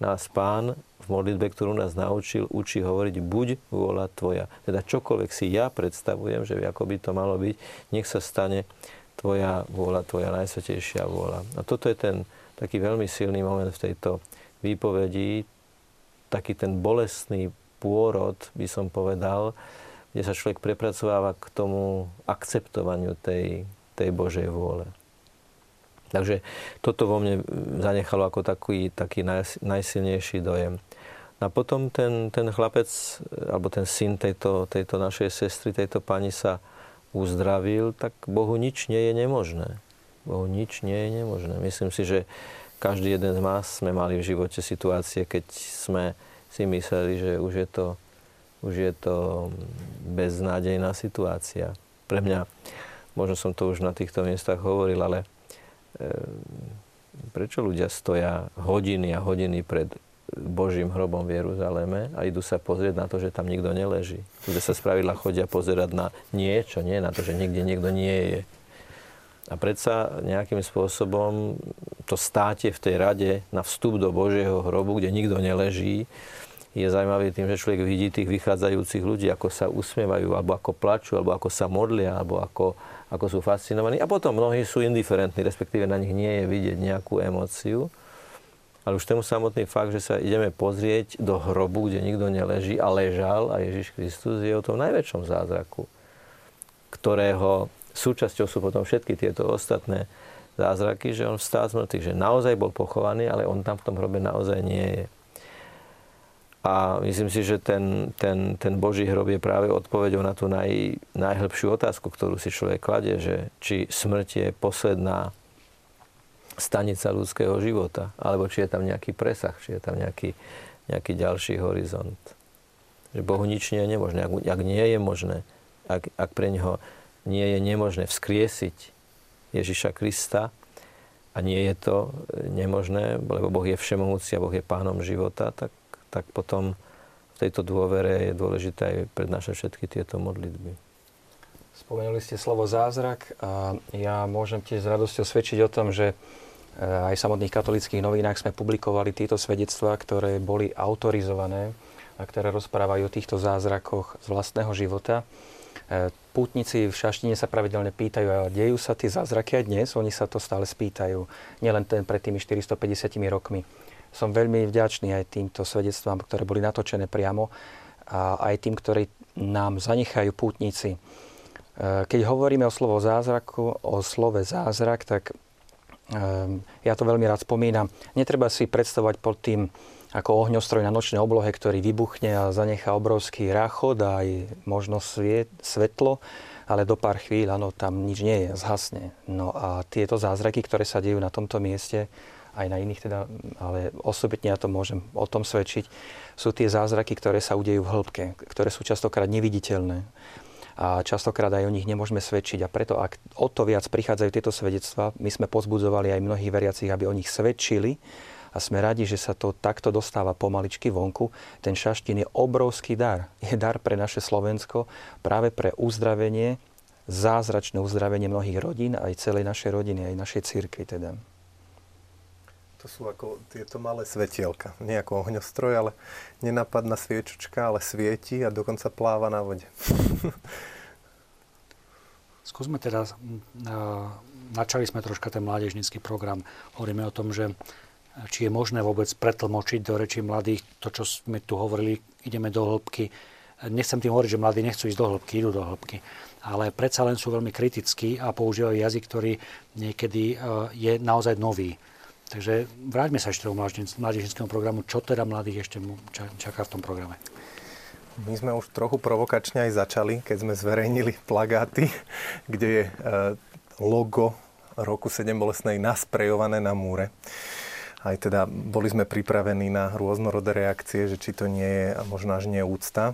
nás Pán v modlitbe, ktorú nás naučil, učí hovoriť buď vôľa tvoja. Teda čokoľvek si ja predstavujem, že ako by to malo byť, nech sa stane tvoja vôľa, tvoja najsvätejšia vôľa. A toto je ten taký veľmi silný moment v tejto výpovedi, taký ten bolestný pôrod, by som povedal, kde sa človek prepracováva k tomu akceptovaniu tej Božej vôle. Takže toto vo mne zanechalo ako taký najsilnejší dojem. A potom ten chlapec, alebo ten syn tejto našej sestry, tejto pani sa uzdravil, tak Bohu nič nie je nemožné. Bohu nič nie je nemožné. Myslím si, že každý jeden z nás sme mali v živote situácie, keď sme si mysleli, že už je to beznádejná situácia. Pre mňa, možno som to už na týchto miestach hovoril, ale prečo ľudia stoja hodiny a hodiny pred Božím hrobom v Jeruzaleme a idú sa pozrieť na to, že tam nikto neleží? Ľudia sa spravidla chodia pozerať na niečo, nie na to, že niekde niekto nie je. A predsa nejakým spôsobom to státie v tej rade na vstup do Božieho hrobu, kde nikto neleží, je zaujímavý tým, že človek vidí tých vychádzajúcich ľudí, ako sa usmievajú, alebo ako plačú, alebo ako sa modlia, alebo ako sú fascinovaní. A potom mnohí sú indiferentní, respektíve na nich nie je vidieť nejakú emóciu. Ale už ten samotný fakt, že sa ideme pozrieť do hrobu, kde nikto neleží a ležal, a Ježiš Kristus je o tom najväčšom zázraku, ktorého súčasťou sú potom všetky tieto ostatné zázraky, že on vstál z mŕtvych, že naozaj bol pochovaný, ale on tam v tom hrobe naozaj nie je. A myslím si, že ten Boží hrob je práve odpoveďou na tú najhlbšiu otázku, ktorú si človek kladie, že či smrť je posledná stanica ľudského života, alebo či je tam nejaký presah, či je tam nejaký ďalší horizont. Že Bohu nič nie je nemožné. Ak nie je možné, ak pre neho nie je nemožné vzkriesiť Ježiša Krista, a nie je to nemožné, lebo Boh je všemohúci a Boh je pánom života, tak potom v tejto dôvere je dôležité aj prednášať všetky tieto modlitby. Spomenuli ste slovo zázrak a ja môžem tiež s radosťou svedčiť o tom, že aj v samotných katolíckych novinách sme publikovali tieto svedectvá, ktoré boli autorizované a ktoré rozprávajú o týchto zázrakoch z vlastného života. Pútnici v Šaštíne sa pravidelne pýtajú, a dejú sa tie zázraky aj dnes? Oni sa to stále spýtajú, nielen ten pred tými 450 rokmi. Som veľmi vďačný aj týmto svedectvám, ktoré boli natočené priamo, a aj tým, ktorí nám zanechajú pútnici. Keď hovoríme o slove zázrak, tak ja to veľmi rád spomínam. Netreba si predstavovať pod tým ako ohňostroj na nočnej oblohe, ktorý vybuchne a zanechá obrovský rachot a aj možno svetlo, ale do pár chvíľ, áno, tam nič nie je, zhasne. No a tieto zázraky, ktoré sa dejú na tomto mieste, aj na iných teda, ale osobitne ja to môžem o tom svedčiť, sú tie zázraky, ktoré sa udejú v hĺbke, ktoré sú častokrát neviditeľné. A častokrát aj o nich nemôžeme svedčiť. A preto, ak o to viac prichádzajú tieto svedectvá, my sme pozbudzovali aj mnohých veriacich, aby o nich svedčili. A sme radi, že sa to takto dostáva pomaličky vonku. Ten Šaštín je obrovský dar. Je dar pre naše Slovensko, práve pre uzdravenie, zázračné uzdravenie mnohých rodín, aj celej našej rodiny, aj našej cirkvi teda. To sú ako tieto malé svetielka. Nie ako ohňostroj, ale nenapadná sviečička, ale svieti a dokonca pláva na vode. Skúsme teraz, načali sme troška ten mládežnícky program. Hovoríme o tom, že či je možné vôbec pretlmočiť do rečí mladých to, čo sme tu hovorili, ideme do hĺbky. Nechcem tým hovoriť, že mladí nechcú ísť do hĺbky, idú do hĺbky. Ale predsa len sú veľmi kritickí a používajú jazyk, ktorý niekedy je naozaj nový. Takže vráťme sa ešte do mládežníckeho programu. Čo teda mladých ešte čaká v tom programe? My sme už trochu provokačne aj začali, keď sme zverejnili plagáty, kde je logo roku 7 bolestnej nasprejované na múre. Aj teda boli sme pripravení na rôznorodé reakcie, že či to nie je a možno až nie úcta.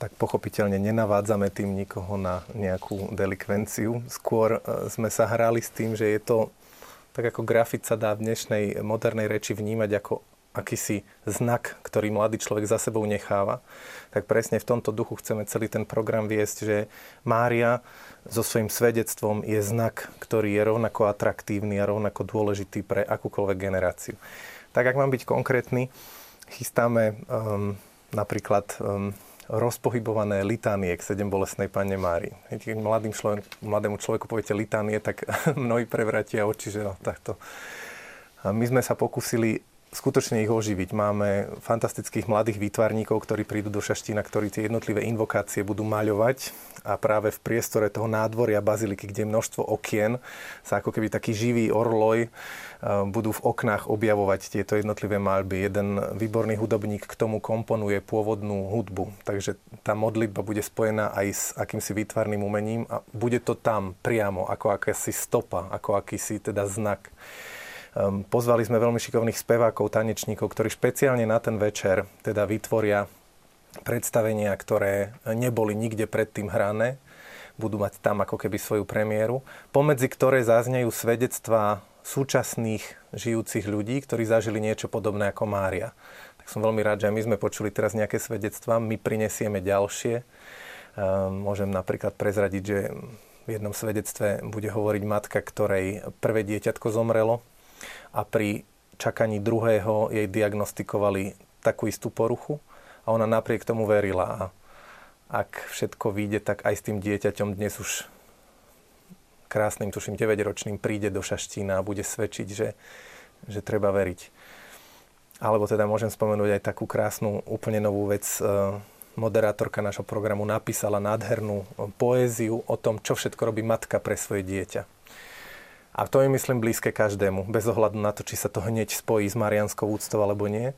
Tak pochopiteľne nenavádzame tým nikoho na nejakú delikvenciu. Skôr sme sa hrali s tým, že je to tak ako grafit sa dá v dnešnej modernej reči vnímať ako akýsi znak, ktorý mladý človek za sebou necháva, tak presne v tomto duchu chceme celý ten program viesť, že Mária so svojím svedectvom je znak, ktorý je rovnako atraktívny a rovnako dôležitý pre akúkoľvek generáciu. Tak ak mám byť konkrétny, chystáme napríklad rozpohybované litánie k sedembolestnej Panne Márii. Keď mladému človeku poviete litánie, tak mnohí prevratia oči, že no takto. A my sme sa pokúsili skutočne ich oživiť. Máme fantastických mladých výtvarníkov, ktorí prídu do Šaštína, ktorí tie jednotlivé invokácie budú maľovať a práve v priestore toho nádvoria baziliky, kde je množstvo okien, sa ako keby taký živý orloj budú v oknách objavovať tieto jednotlivé maľby. Jeden výborný hudobník k tomu komponuje pôvodnú hudbu, takže tá modlitba bude spojená aj s akýmsi výtvarným umením a bude to tam priamo, ako akási stopa, ako akýsi teda znak. Pozvali sme veľmi šikovných spevákov, tanečníkov, ktorí špeciálne na ten večer teda vytvoria predstavenia, ktoré neboli nikde predtým hrané. Budú mať tam ako keby svoju premiéru, pomedzi ktoré zaznejú svedectvá súčasných žijúcich ľudí, ktorí zažili niečo podobné ako Mária. Tak som veľmi rád, že my sme počuli teraz nejaké svedectvá, my prinesieme ďalšie. Môžem napríklad prezradiť, že v jednom svedectve bude hovoriť matka, ktorej prvé dieťatko zomrelo, a pri čakaní druhého jej diagnostikovali takú istú poruchu a ona napriek tomu verila. A ak všetko vyjde, tak aj s tým dieťaťom dnes už krásnym, tuším, 9-ročným príde do Šaštína a bude svedčiť, že treba veriť. Alebo teda môžem spomenúť aj takú krásnu, úplne novú vec. Moderátorka nášho programu napísala nádhernú poéziu o tom, čo všetko robí matka pre svoje dieťa. A to je, myslím, blízke každému, bez ohľadu na to, či sa to hneď spojí s mariánskou úctou alebo nie.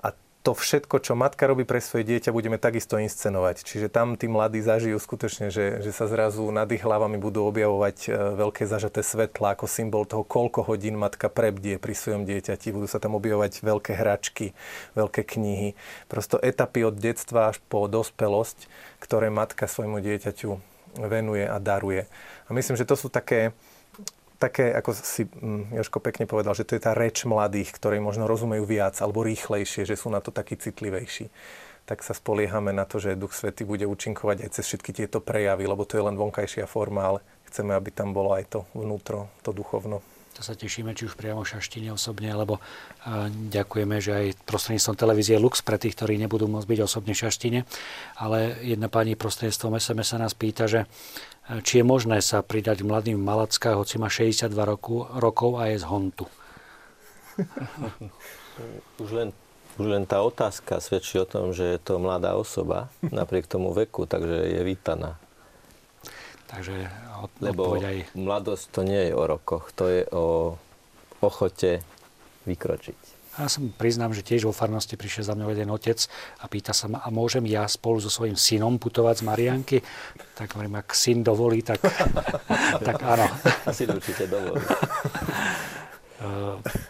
A to všetko, čo matka robí pre svoje dieťa, budeme takisto inscenovať. Čiže tam tí mladí zažijú skutočne, že sa zrazu nad ich hlavami budú objavovať veľké zažaté svetlá ako symbol toho, koľko hodín matka prebdie pri svojom dieťati. Budú sa tam objavovať veľké hračky, veľké knihy. Prosto etapy od detstva až po dospelosť, ktoré matka svojmu dieťaťu venuje a daruje. A myslím, že to sú také, ako si Jožko pekne povedal, že to je tá reč mladých, ktorí možno rozumejú viac alebo rýchlejšie, že sú na to takí citlivejší. Tak sa spoliehame na to, že Duch Svätý bude účinkovať aj cez všetky tieto prejavy, lebo to je len vonkajšia forma, ale chceme, aby tam bolo aj to vnútro, to duchovno. To sa tešíme, či už priamo v Šaštíne osobne, lebo ďakujeme, že aj prostredníctvom televízie Lux pre tých, ktorí nebudú môcť byť osobne v Šaštíne. Ale jedna pani prostredníctvom SMS sa nás pýta, že či je možné sa pridať mladým v Malackách, hoci má 62 rokov a je z Hontu. Už len tá otázka svedčí o tom, že je to mladá osoba napriek tomu veku, takže je vítaná. Takže lebo aj mladosť to nie je o rokoch, to je o ochote vykročiť. Ja sa priznám, že tiež vo farnosti prišiel za mňou jeden otec a pýta sa ma, a môžem ja spolu so svojím synom putovať z Marianky? Tak hovorím, ak syn dovolí, tak áno. A syn určite dovolí.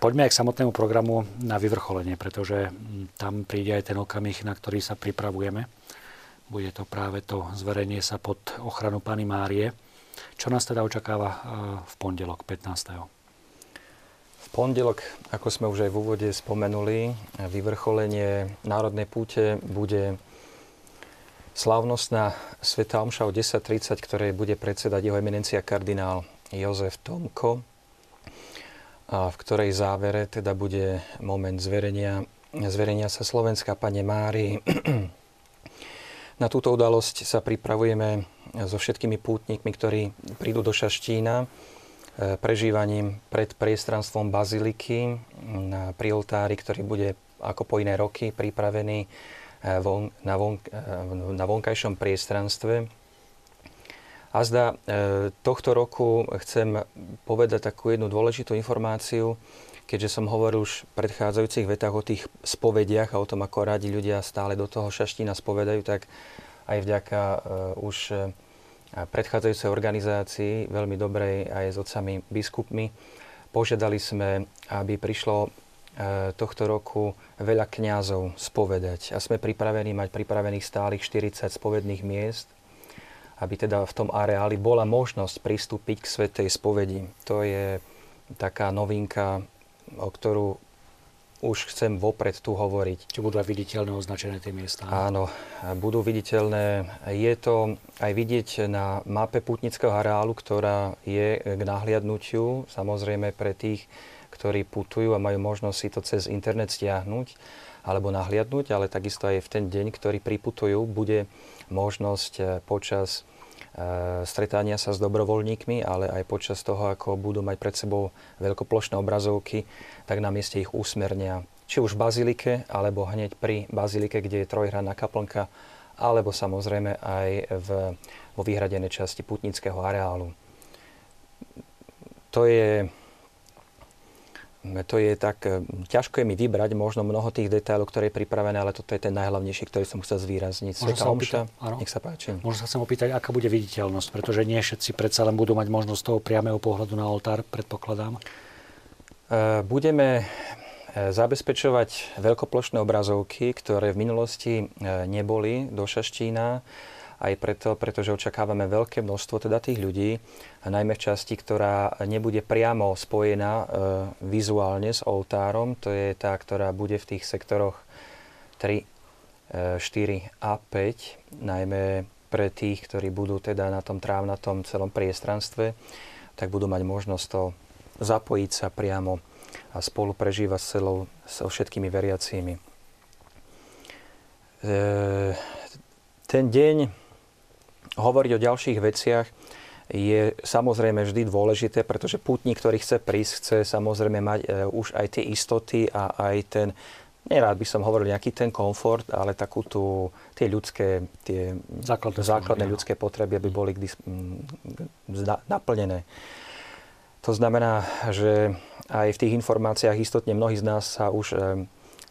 Poďme aj k samotnému programu na vyvrcholenie, pretože tam príde aj ten okamih, na ktorý sa pripravujeme. Bude to práve to zverenie sa pod ochranu Panny Márie. Čo nás teda očakáva v pondelok 15. V pondelok, ako sme už aj v úvode spomenuli, vyvrcholenie Národnej púte bude slávnostná svätá omša o 10:30, ktorej bude predsedať jeho eminencia kardinál Jozef Tomko, a v ktorej závere teda bude moment zverenia sa Slovenska Panne Márii. Na túto udalosť sa pripravujeme so všetkými pútnikmi, ktorí prídu do Šaštína, prežívaním pred priestranstvom baziliky pri oltári, ktorý bude ako po iné roky pripravený na vonkajšom priestranstve. Azda tohto roku chcem povedať takú jednu dôležitú informáciu, keďže som hovoril už v predchádzajúcich vetách o tých spovediach a o tom, ako radi ľudia stále do toho Šaštína spovedajú, tak aj vďaka už predchádzajúcej organizácii, veľmi dobrej aj s otcami biskupmi. Požiadali sme, aby prišlo tohto roku veľa kňazov spovedať. A sme pripravení mať pripravených stálych 40 spovedných miest, aby teda v tom areáli bola možnosť pristúpiť k svätej spovedi. To je taká novinka, o ktorú už chcem vopred tu hovoriť. Čiže budú aj viditeľné označené tie miesta? Áno, budú viditeľné. Je to aj vidieť na mape pútnického areálu, ktorá je k nahliadnutiu, samozrejme pre tých, ktorí putujú a majú možnosť si to cez internet stiahnuť alebo nahliadnúť, ale takisto aj v ten deň, ktorý priputujú, bude možnosť počas stretania sa s dobrovoľníkmi, ale aj počas toho, ako budú mať pred sebou veľkoplošné obrazovky, tak na mieste ich usmernia. Či už v bazilike, alebo hneď pri bazilike, kde je trojhranná kaplnka, alebo samozrejme aj vo vyhradenej časti pútnického areálu. To je tak, ťažko je mi vybrať možno mnoho tých detailov, ktoré je pripravené, ale toto je ten najhlavnejší, ktorý som chcel zvýrazniť. Svätá omša, nech sa páči. Možno sa chcem opýtať, aká bude viditeľnosť, pretože nie všetci predsa len budú mať možnosť toho priameho pohľadu na oltár, predpokladám. Budeme zabezpečovať veľkoplošné obrazovky, ktoré v minulosti neboli do Šaštína, aj preto, pretože očakávame veľké množstvo teda tých ľudí, najmä v časti, ktorá nebude priamo spojená vizuálne s oltárom. To je tá, ktorá bude v tých sektoroch 3, 4 a 5, najmä pre tých, ktorí budú teda na tom trávnatom celom priestranstve, tak budú mať možnosť to zapojiť sa priamo a spolu prežívať so všetkými veriacimi. Ten deň hovoriť o ďalších veciach je samozrejme vždy dôležité, pretože pútnik, ktorý chce prísť, chce samozrejme mať už aj tie istoty a aj ten, nerád by som hovoril nejaký ten komfort, ale takú tie ľudské, tie základné ľudské potreby, aby boli naplnené. To znamená, že aj v tých informáciách istotne mnohí z nás sa už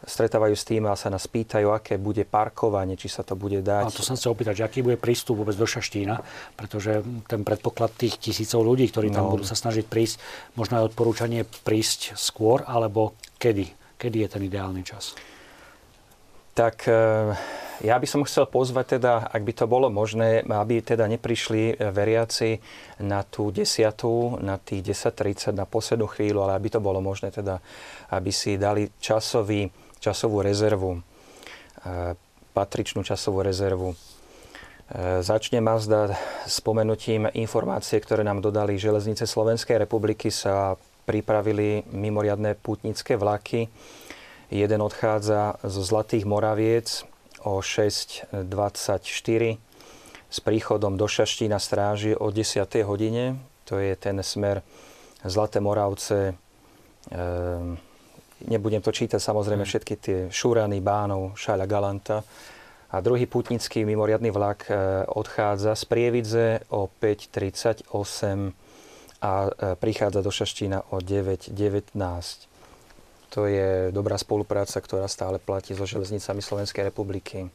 stretávajú s tým a sa nás pýtajú, aké bude parkovanie, či sa to bude dať. A to som chcel opýtať, že aký bude prístup vôbec do Šaštína, pretože ten predpoklad tých tisícov ľudí, ktorí tam budú sa snažiť prísť, možno aj odporúčanie prísť skôr, alebo kedy? Kedy je ten ideálny čas? Tak ja by som chcel pozvať teda, ak by to bolo možné, aby teda neprišli veriaci na tú 10, na tých 10:30, na poslednú chvíľu, ale aby to bolo možné teda, aby si dali časovú rezervu, patričnú časovú rezervu. Začnem azda spomenutím informácie, ktoré nám dodali Železnice Slovenskej republiky. Sa pripravili mimoriadne pútnické vlaky. Jeden odchádza zo Zlatých Moraviec o 6:24 s príchodom do Šaštína stráži o 10. hodine. To je ten smer Zlaté Moravce, nebudem to čítať, samozrejme všetky tie Šúrany, Bánov, Šaľa, Galanta. A druhý putnický mimoriadny vlak odchádza z Prievidze o 5:38 a prichádza do Šaštína o 9:19. To je dobrá spolupráca, ktorá stále platí so Železnicami Slovenskej republiky.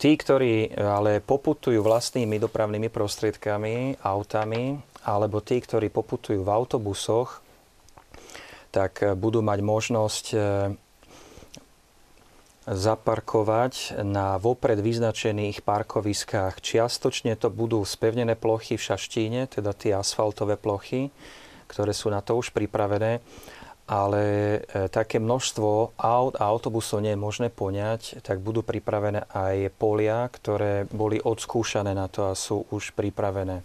Tí, ktorí ale poputujú vlastnými dopravnými prostriedkami, autami, alebo tí, ktorí poputujú v autobusoch, tak budú mať možnosť zaparkovať na vopred vyznačených parkoviskách. Čiastočne to budú spevnené plochy v Šaštíne, teda tie asfaltové plochy, ktoré sú na to už pripravené, ale také množstvo aut a autobusov nie je možné poňať, tak budú pripravené aj polia, ktoré boli odskúšané na to a sú už pripravené. V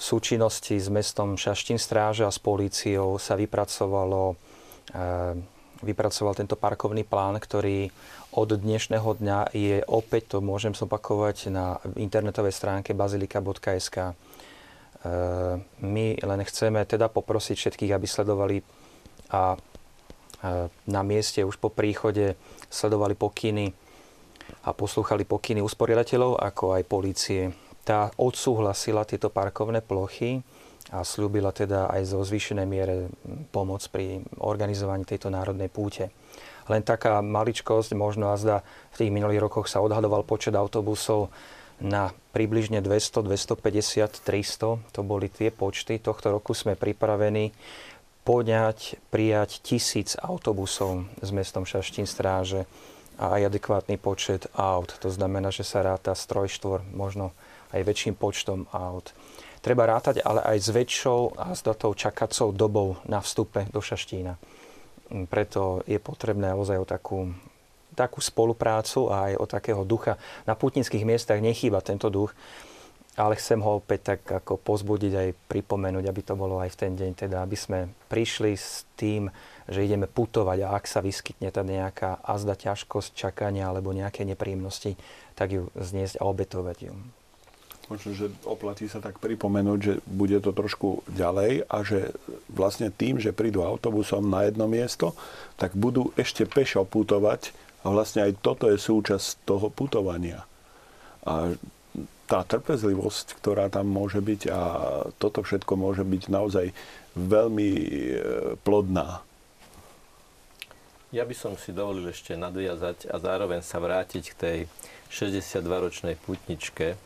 súčinnosti s mestom Šaštín stráže a s políciou sa vypracoval tento parkovný plán, ktorý od dnešného dňa je opäť, to môžem zopakovať, na internetovej stránke bazilika.sk. My len chceme teda poprosiť všetkých, aby sledovali a na mieste už po príchode sledovali pokyny a poslúchali pokyny usporiadateľov, ako aj polície. Tá odsúhlasila tieto parkovné plochy a slúbila teda aj zo zvýšenej miere pomoc pri organizovaní tejto národnej púte. Len taká maličkosť, možno azda v tých minulých rokoch sa odhadoval počet autobusov na približne 200, 250, 300. To boli tie počty. Tohto roku sme pripravení prijať 1000 autobusov s mestom Šaštín stráže a aj adekvátny počet aut. To znamená, že sa ráta s trojštvor, možno aj väčším počtom aut. Treba rátať ale aj s väčšou a s datou čakacou dobou na vstupe do Šaštína. Preto je potrebné ozaj o takú spoluprácu a aj o takého ducha. Na pútnických miestach nechýba tento duch, ale chcem ho opäť tak ako pozbudiť aj pripomenúť, aby to bolo aj v ten deň, teda aby sme prišli s tým, že ideme putovať a ak sa vyskytne teda nejaká azda ťažkosť, čakania alebo nejaké nepríjemnosti, tak ju zniesť a obetovať ju. Možno, že oplatí sa tak pripomenúť, že bude to trošku ďalej a že vlastne tým, že prídu autobusom na jedno miesto, tak budú ešte pešo putovať a vlastne aj toto je súčasť toho putovania. A tá trpezlivosť, ktorá tam môže byť a toto všetko môže byť naozaj veľmi plodná. Ja by som si dovolil ešte nadviazať a zároveň sa vrátiť k tej 62-ročnej pútničke.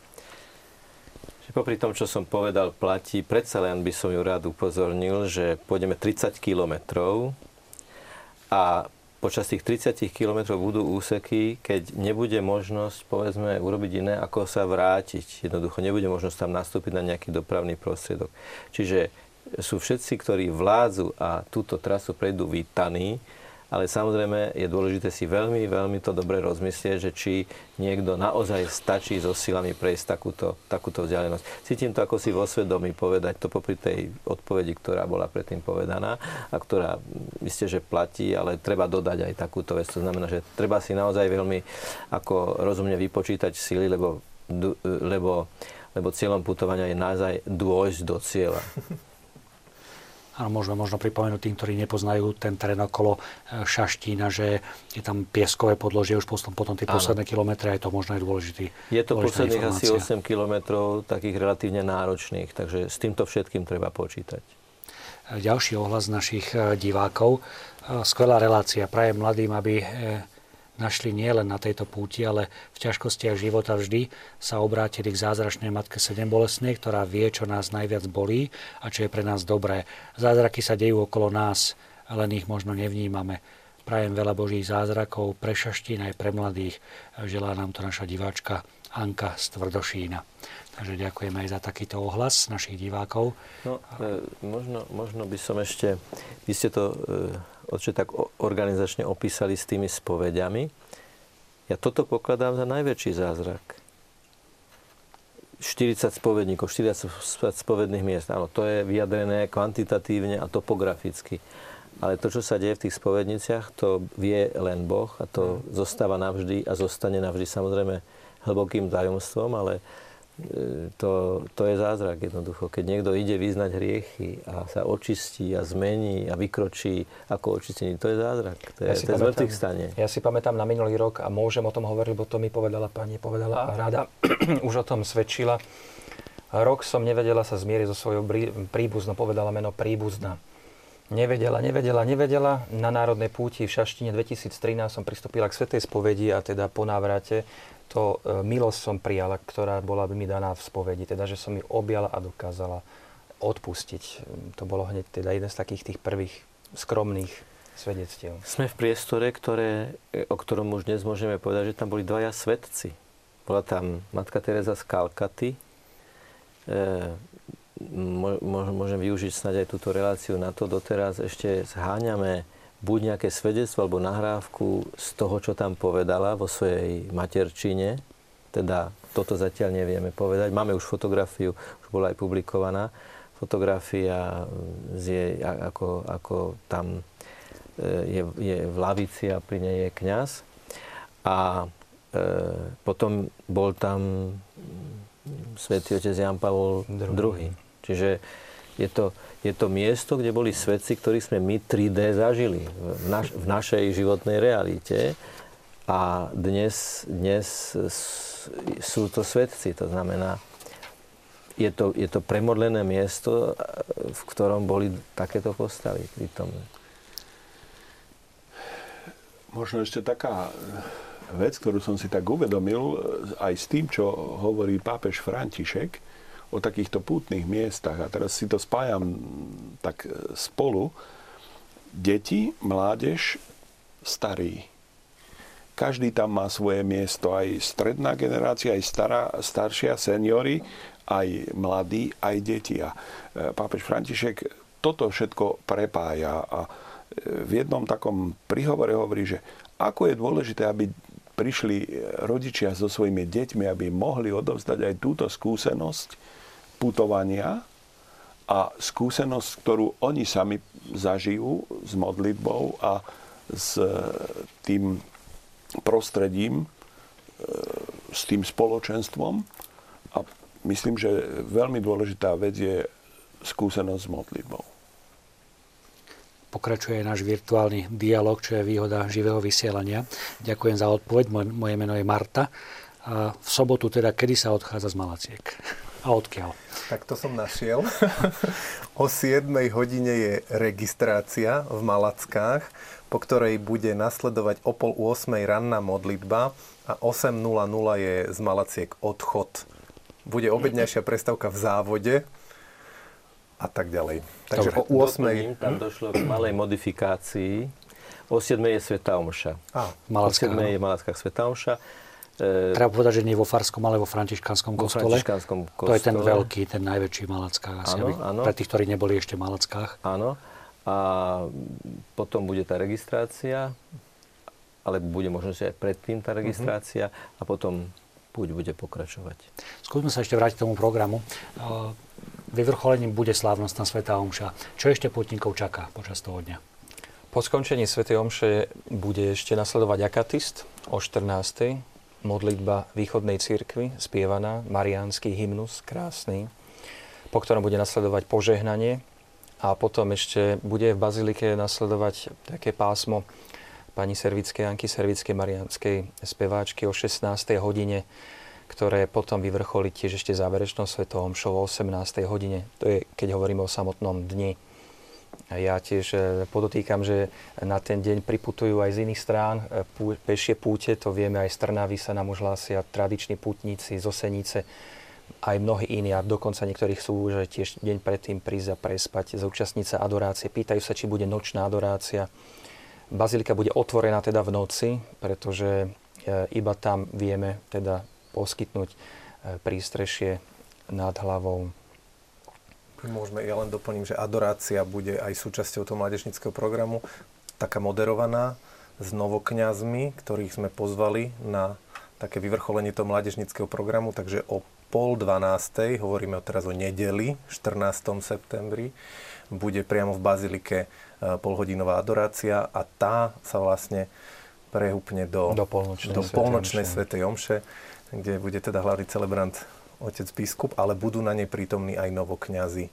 Popri tom, čo som povedal, platí. Predsa len by som ju rád upozornil, že pôjdeme 30 kilometrov a počas tých 30 kilometrov budú úseky, keď nebude možnosť, povedzme, urobiť iné, ako sa vrátiť. Jednoducho nebude možnosť tam nastúpiť na nejaký dopravný prostriedok. Čiže sú všetci, ktorí vládzu a túto trasu prejdú, vítaní, ale samozrejme je dôležité si veľmi, veľmi to dobre rozmyslieť, že či niekto naozaj stačí so silami prejsť takúto vzdialenosť. Cítim to ako si vo svedomí povedať to popri tej odpovedi, ktorá bola predtým povedaná a ktorá isté, že platí, ale treba dodať aj takúto vec. To znamená, že treba si naozaj veľmi ako rozumne vypočítať sily, lebo cieľom putovania je naozaj dôjsť do cieľa. Áno, môžeme možno pripomenúť tým, ktorí nepoznajú ten terén okolo Šaštína, že je tam pieskové podložie už potom tie posledné kilometre, aj to možno je dôležitý. Je to posledných asi 8 kilometrov, takých relatívne náročných, takže s týmto všetkým treba počítať. Ďalší ohlas našich divákov. Skvelá relácia. Prajem mladým, aby našli nielen na tejto púti, ale v ťažkostiach života vždy sa obrátili k zázračnej matke Sedembolestnej, ktorá vie, čo nás najviac bolí a čo je pre nás dobré. Zázraky sa dejú okolo nás, len ich možno nevnímame. Prajem veľa božích zázrakov pre Šaštín aj pre mladých. Želá nám to naša diváčka Anka z Tvrdošína. Takže ďakujeme aj za takýto ohlas našich divákov. No, možno by som ešte... Vy ste to... Otče, tak organizačne opísali s tými spovediami. Ja toto pokladám za najväčší zázrak. 40 spovedníkov, 40 spovedných miest. Áno, to je vyjadrené kvantitatívne a topograficky. Ale to, čo sa deje v tých spovedniciach, to vie len Boh a to zostáva navždy a zostane navždy samozrejme hlbokým tajomstvom, ale to je zázrak jednoducho. Keď niekto ide vyznať hriechy a sa očistí a zmení a vykročí ako očistený, to je zázrak. To je zmrtvých stane. Ja si pamätám na minulý rok a môžem o tom hovoriť, lebo to mi povedala pani, povedala rada, už o tom svedčila. Rok som nevedela sa zmieriť so svojou príbuznou, povedala meno príbuzná. Nevedela. Na Národnej púti v Šaštíne 2013 som pristúpila k svätej spovedi a teda po návrate to milosť som prijala, ktorá bola mi daná v spovedi. Teda, že som ju objala a dokázala odpustiť. To bolo hneď teda jeden z takých tých prvých skromných svedectiev. Sme v priestore, o ktorom už dnes môžeme povedať, že tam boli dvaja svedci. Bola tam Matka Teréza z Kalkaty, môžem využiť snáď aj túto reláciu na to. Doteraz ešte zháňame buď nejaké svedectvo alebo nahrávku z toho, čo tam povedala vo svojej materčine. Teda toto zatiaľ nevieme povedať. Máme už fotografiu, už bola aj publikovaná. Fotografia z jej, ako tam je v lavici a pri nej je kňaz. A potom bol tam svätý otec Ján Pavol II. Čiže je to miesto, kde boli svedci, ktorých sme my 3D zažili v našej životnej realite. A dnes sú to svedci. To znamená, je to premodlené miesto, v ktorom boli takéto postavy prítomné. Možno ešte taká vec, ktorú som si tak uvedomil, aj s tým, čo hovorí pápež František, o takýchto pútnych miestach. A teraz si to spájam tak spolu. Deti, mládež, starí. Každý tam má svoje miesto. Aj stredná generácia, aj staršia, seniori, aj mladí, aj deti. A pápež František toto všetko prepája. A v jednom takom príhovore hovorí, že ako je dôležité, aby prišli rodičia so svojimi deťmi, aby mohli odovzdať aj túto skúsenosť putovania a skúsenosť, ktorú oni sami zažijú s modlitbou a s tým prostredím, s tým spoločenstvom. A myslím, že veľmi dôležitá vec je skúsenosť s modlitbou. Pokračuje náš virtuálny dialog, čo je výhoda živého vysielania. Ďakujem za odpoveď. Moje meno je Marta. A v sobotu teda, kedy sa odchádza z Malaciek? A odkiaľ? Tak to som našiel. O 7 hodine je registrácia v Malackách, po ktorej bude nasledovať o 7:30 ranná modlitba a 8:00 je z Malaciek odchod. Bude obedňajšia prestávka v závode a tak ďalej. Takže dobre, po 8. Tam došlo k malej modifikácii. O 7. je Svätá omša. O 7. je Malacká Svätá omša. Treba povedať, že nie vo Farskom, ale vo Františkánskom kostole. To je ten veľký, ten najväčší v Malackách. Pre tých, ktorí neboli ešte v Malackách. Áno. A potom bude tá registrácia, ale bude možno, že aj predtým tá registrácia a potom bude pokračovať. Skúsme sa ešte vrátiť k tomu programu. Vyvrcholením bude slávnostná Svätá omša. Čo ešte pútnikov čaká počas toho dňa? Po skončení Svätej omše bude ešte nasledovať akatist o 14.00. Modlitba východnej cirkvi, spievaná, mariánsky hymnus, krásny, po ktorom bude nasledovať požehnanie a potom ešte bude v bazilike nasledovať také pásmo pani Servickej, Anky Servickej, mariánskej speváčky o 16. hodine, ktoré potom vyvrcholí tiež ešte záverečnou Svätou omšou o 18. hodine. To je, keď hovoríme o samotnom dni. Ja tiež podotýkam, že na ten deň priputujú aj z iných strán pešie púte, to vieme, aj z Trnavy sa nám už hlásia tradiční pútnici z Osenice, aj mnohí iní, a dokonca niektorí chcú už tiež deň predtým prísť a prespať, zúčastniť sa adorácie. Pýtajú sa, či bude nočná adorácia. Bazilika bude otvorená teda v noci, pretože iba tam vieme teda poskytnúť prístrešie nad hlavou. Ja len doplním, že adorácia bude aj súčasťou toho mládežníckeho programu, taká moderovaná, s novokňazmi, ktorých sme pozvali na také vyvrcholenie toho mládežníckeho programu, takže o 11:30, hovoríme teraz o nedeli, 14. septembri, bude priamo v bazilike polhodinová adorácia a tá sa vlastne prehúpne do polnočnej Svätej omše, kde bude teda hlavný celebrant otec biskup, ale budú na nej prítomní aj novokňazi.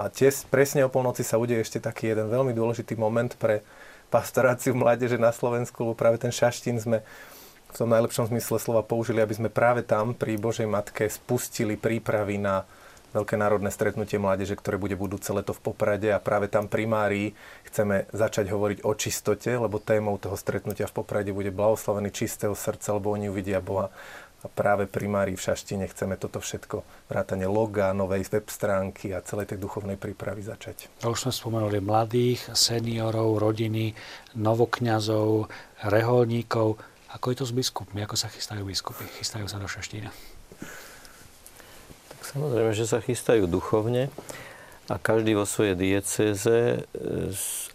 A tiež presne o polnoci sa udeje ešte taký jeden veľmi dôležitý moment pre pastoráciu mládeže na Slovensku, lebo práve ten Šaštín sme v tom najlepšom zmysle slova použili, aby sme práve tam pri Božej Matke spustili prípravy na veľké národné stretnutie mládeže, ktoré bude budúce leto v Poprade, a práve tam primári chceme začať hovoriť o čistote, lebo témou toho stretnutia v Poprade bude blahoslavený čistého srdca, lebo oni uvidia Boha. A práve primári v Šaštíne chceme toto všetko, vrátane loga, novej web stránky a celej tej duchovnej prípravy začať. Už sme spomenuli mladých, seniorov, rodiny, novokňazov, reholníkov. Ako je to s biskupmi? Ako sa chystajú biskupy? Chystajú sa do Šaštína? Tak samozrejme, že sa chystajú duchovne a každý vo svojej diecéze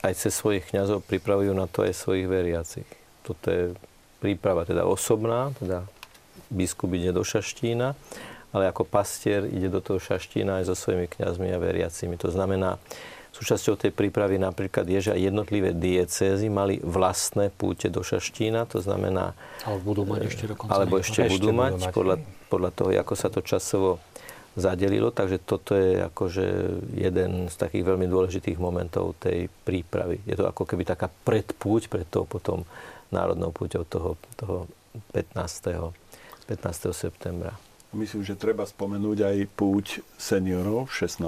aj cez svojich kňazov pripravujú na to aj svojich veriacich. Toto je príprava teda osobná, teda biskup ide do Šaštína, ale ako pastier ide do toho Šaštína aj so svojimi kňazmi a veriacimi. To znamená, súčasťou tej prípravy napríklad je, že aj jednotlivé diecézy mali vlastné púte do Šaštína, to znamená... Ale budú mať ešte dokonca. Alebo ešte budú mať, podľa toho, ako sa to časovo zadelilo. Takže toto je akože jeden z takých veľmi dôležitých momentov tej prípravy. Je to ako keby taká predpúť pred tou potom národnou púťou toho 15. septembra. Myslím, že treba spomenúť aj púť seniorov 16.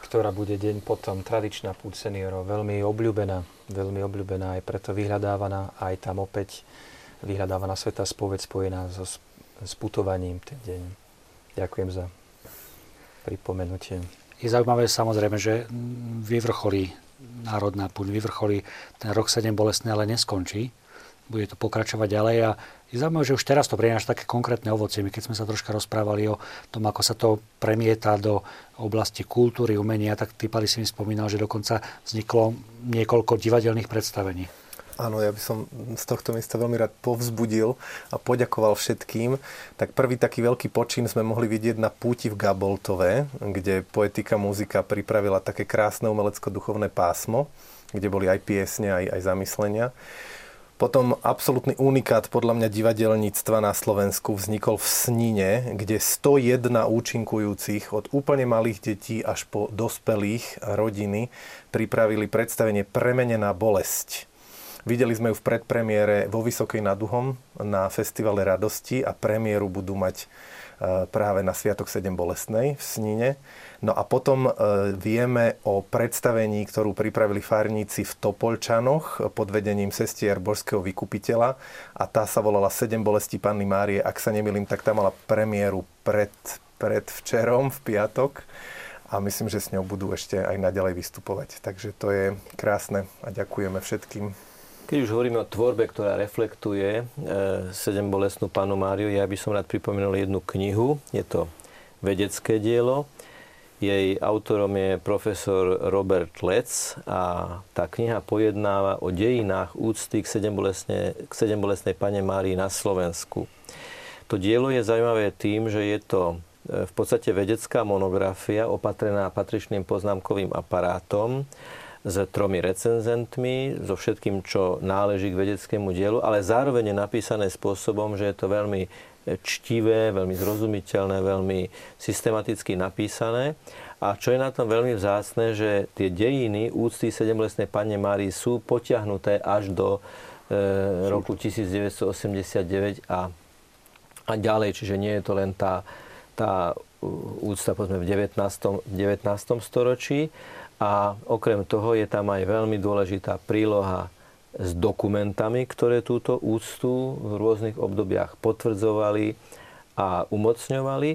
ktorá bude deň potom, tradičná púť seniorov, veľmi obľúbená, aj preto vyhľadávaná, aj tam opäť vyhľadávaná Svätá spoveď spojená so sputovaním ten deň. Ďakujem za pripomenutie. Je zaujímavé samozrejme, že vyvrcholí národná púť, vyvrcholí ten rok 7 bolestný, ale neskončí. bude to pokračovať ďalej. A je zaujímavé, že už teraz to prináša také konkrétne ovocie. My keď sme sa troška rozprávali o tom, ako sa to premieta do oblasti kultúry, umenia, tak ty, Pali, si mi spomínal, že dokonca vzniklo niekoľko divadelných predstavení. Áno, ja by som z tohto miesta veľmi rád povzbudil a poďakoval všetkým. Tak prvý taký veľký počin sme mohli vidieť na púti v Gaboltove, kde Poetika muzika pripravila také krásne umelecko-duchovné pásmo, kde boli aj piesne, aj zamyslenia. Potom absolútny unikát podľa mňa divadelníctva na Slovensku vznikol v Snine, kde 101 účinkujúcich od úplne malých detí až po dospelých rodiny pripravili predstavenie Premenená bolesť. Videli sme ju v predpremiére vo Vysokej nad Uhom na Festivale radosti a premiéru budú mať práve na Sviatok 7 bolestnej v Snine. No a potom vieme o predstavení, ktorú pripravili farníci v Topoľčanoch pod vedením sestier Božského vykupiteľa a tá sa volala 7 bolestí Panny Márie. Ak sa nemýlim, tak tá mala premiéru predvčerom v piatok a myslím, že s ňou budú ešte aj naďalej vystupovať. Takže to je krásne a ďakujeme všetkým. Keď už hovoríme o tvorbe, ktorá reflektuje sedembolestnú Pannu Máriu, ja by som rád pripomenul jednu knihu. Je to vedecké dielo. Jej autorom je profesor Robert Lec a tá kniha pojednáva o dejinách úcty k sedembolestnej Panne Márii na Slovensku. To dielo je zaujímavé tým, že je to v podstate vedecká monografia opatrená patričným poznámkovým aparátom, s 3 recenzentmi, so všetkým, čo náleží k vedeckému dielu, ale zároveň je napísané spôsobom, že je to veľmi čtivé, veľmi zrozumiteľné, veľmi systematicky napísané. A čo je na tom veľmi vzácne, že tie dejiny úcty sedembolestnej Panne Márii sú potiahnuté až do roku 1989 a ďalej. Čiže nie je to len tá úcta povedzme, v 19. storočí. A okrem toho je tam aj veľmi dôležitá príloha s dokumentami, ktoré túto úctu v rôznych obdobiach potvrdzovali a umocňovali.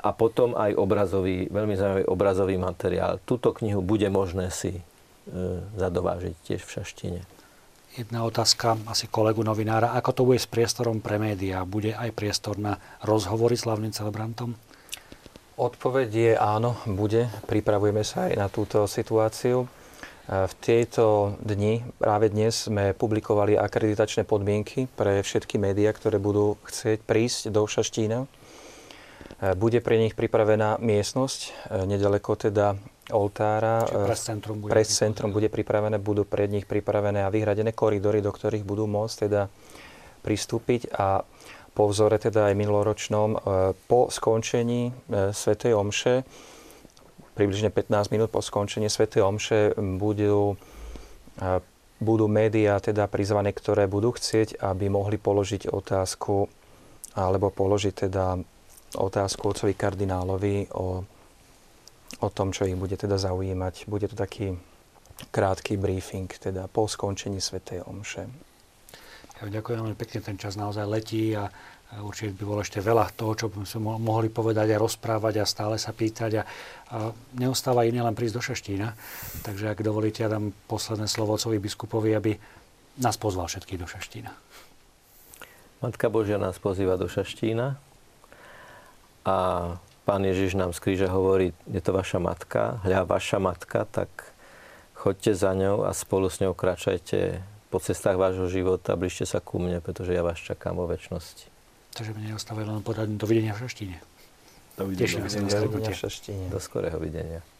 A potom aj obrazový, veľmi zaujímavý obrazový materiál. Túto knihu bude možné si zadovážiť tiež v Šaštine. Jedna otázka asi kolegu novinára. Ako to bude s priestorom pre médiá? Bude aj priestor na rozhovory s hlavným celebrantom? Odpoveď je áno, bude. Pripravujeme sa aj na túto situáciu. V tieto dni, práve dnes, sme publikovali akreditačné podmienky pre všetky médiá, ktoré budú chcieť prísť do Šaštína. Bude pre nich pripravená miestnosť, nedaleko teda oltára. Prescentrum bude pripravené, budú pre nich pripravené a vyhradené koridory, do ktorých budú môcť teda pristúpiť a po vzore teda aj minuloročnom, po skončení svätej omše, približne 15 minút po skončení svätej omše, budú médiá teda prizvané, ktoré budú chcieť, aby mohli položiť otázku, alebo položiť teda otázku otcovi kardinálovi o tom, čo ich bude teda zaujímať. Bude to taký krátky briefing, teda po skončení svätej omše. Ďakujem veľmi pekne, ten čas naozaj letí a určite by bolo ešte veľa toho, čo by sme mohli povedať a rozprávať a stále sa pýtať a neostáva iné len prísť do Šaštína. Takže ak dovolíte, ja dám posledné slovo otcovi biskupovi, aby nás pozval všetkých do Šaštína. Matka Božia nás pozýva do Šaštína a Pán Ježiš nám z kríža hovorí, je to vaša matka, hľa vaša matka, tak choďte za ňou a spolu s ňou kráčajte po cestách vášho života, blížte sa ku mne, pretože ja vás čakám vo večnosti. Takže mi neostáva len podať dovidenia v Šaštíne. Dovidenia v Šaštíne. Do skorého videnia.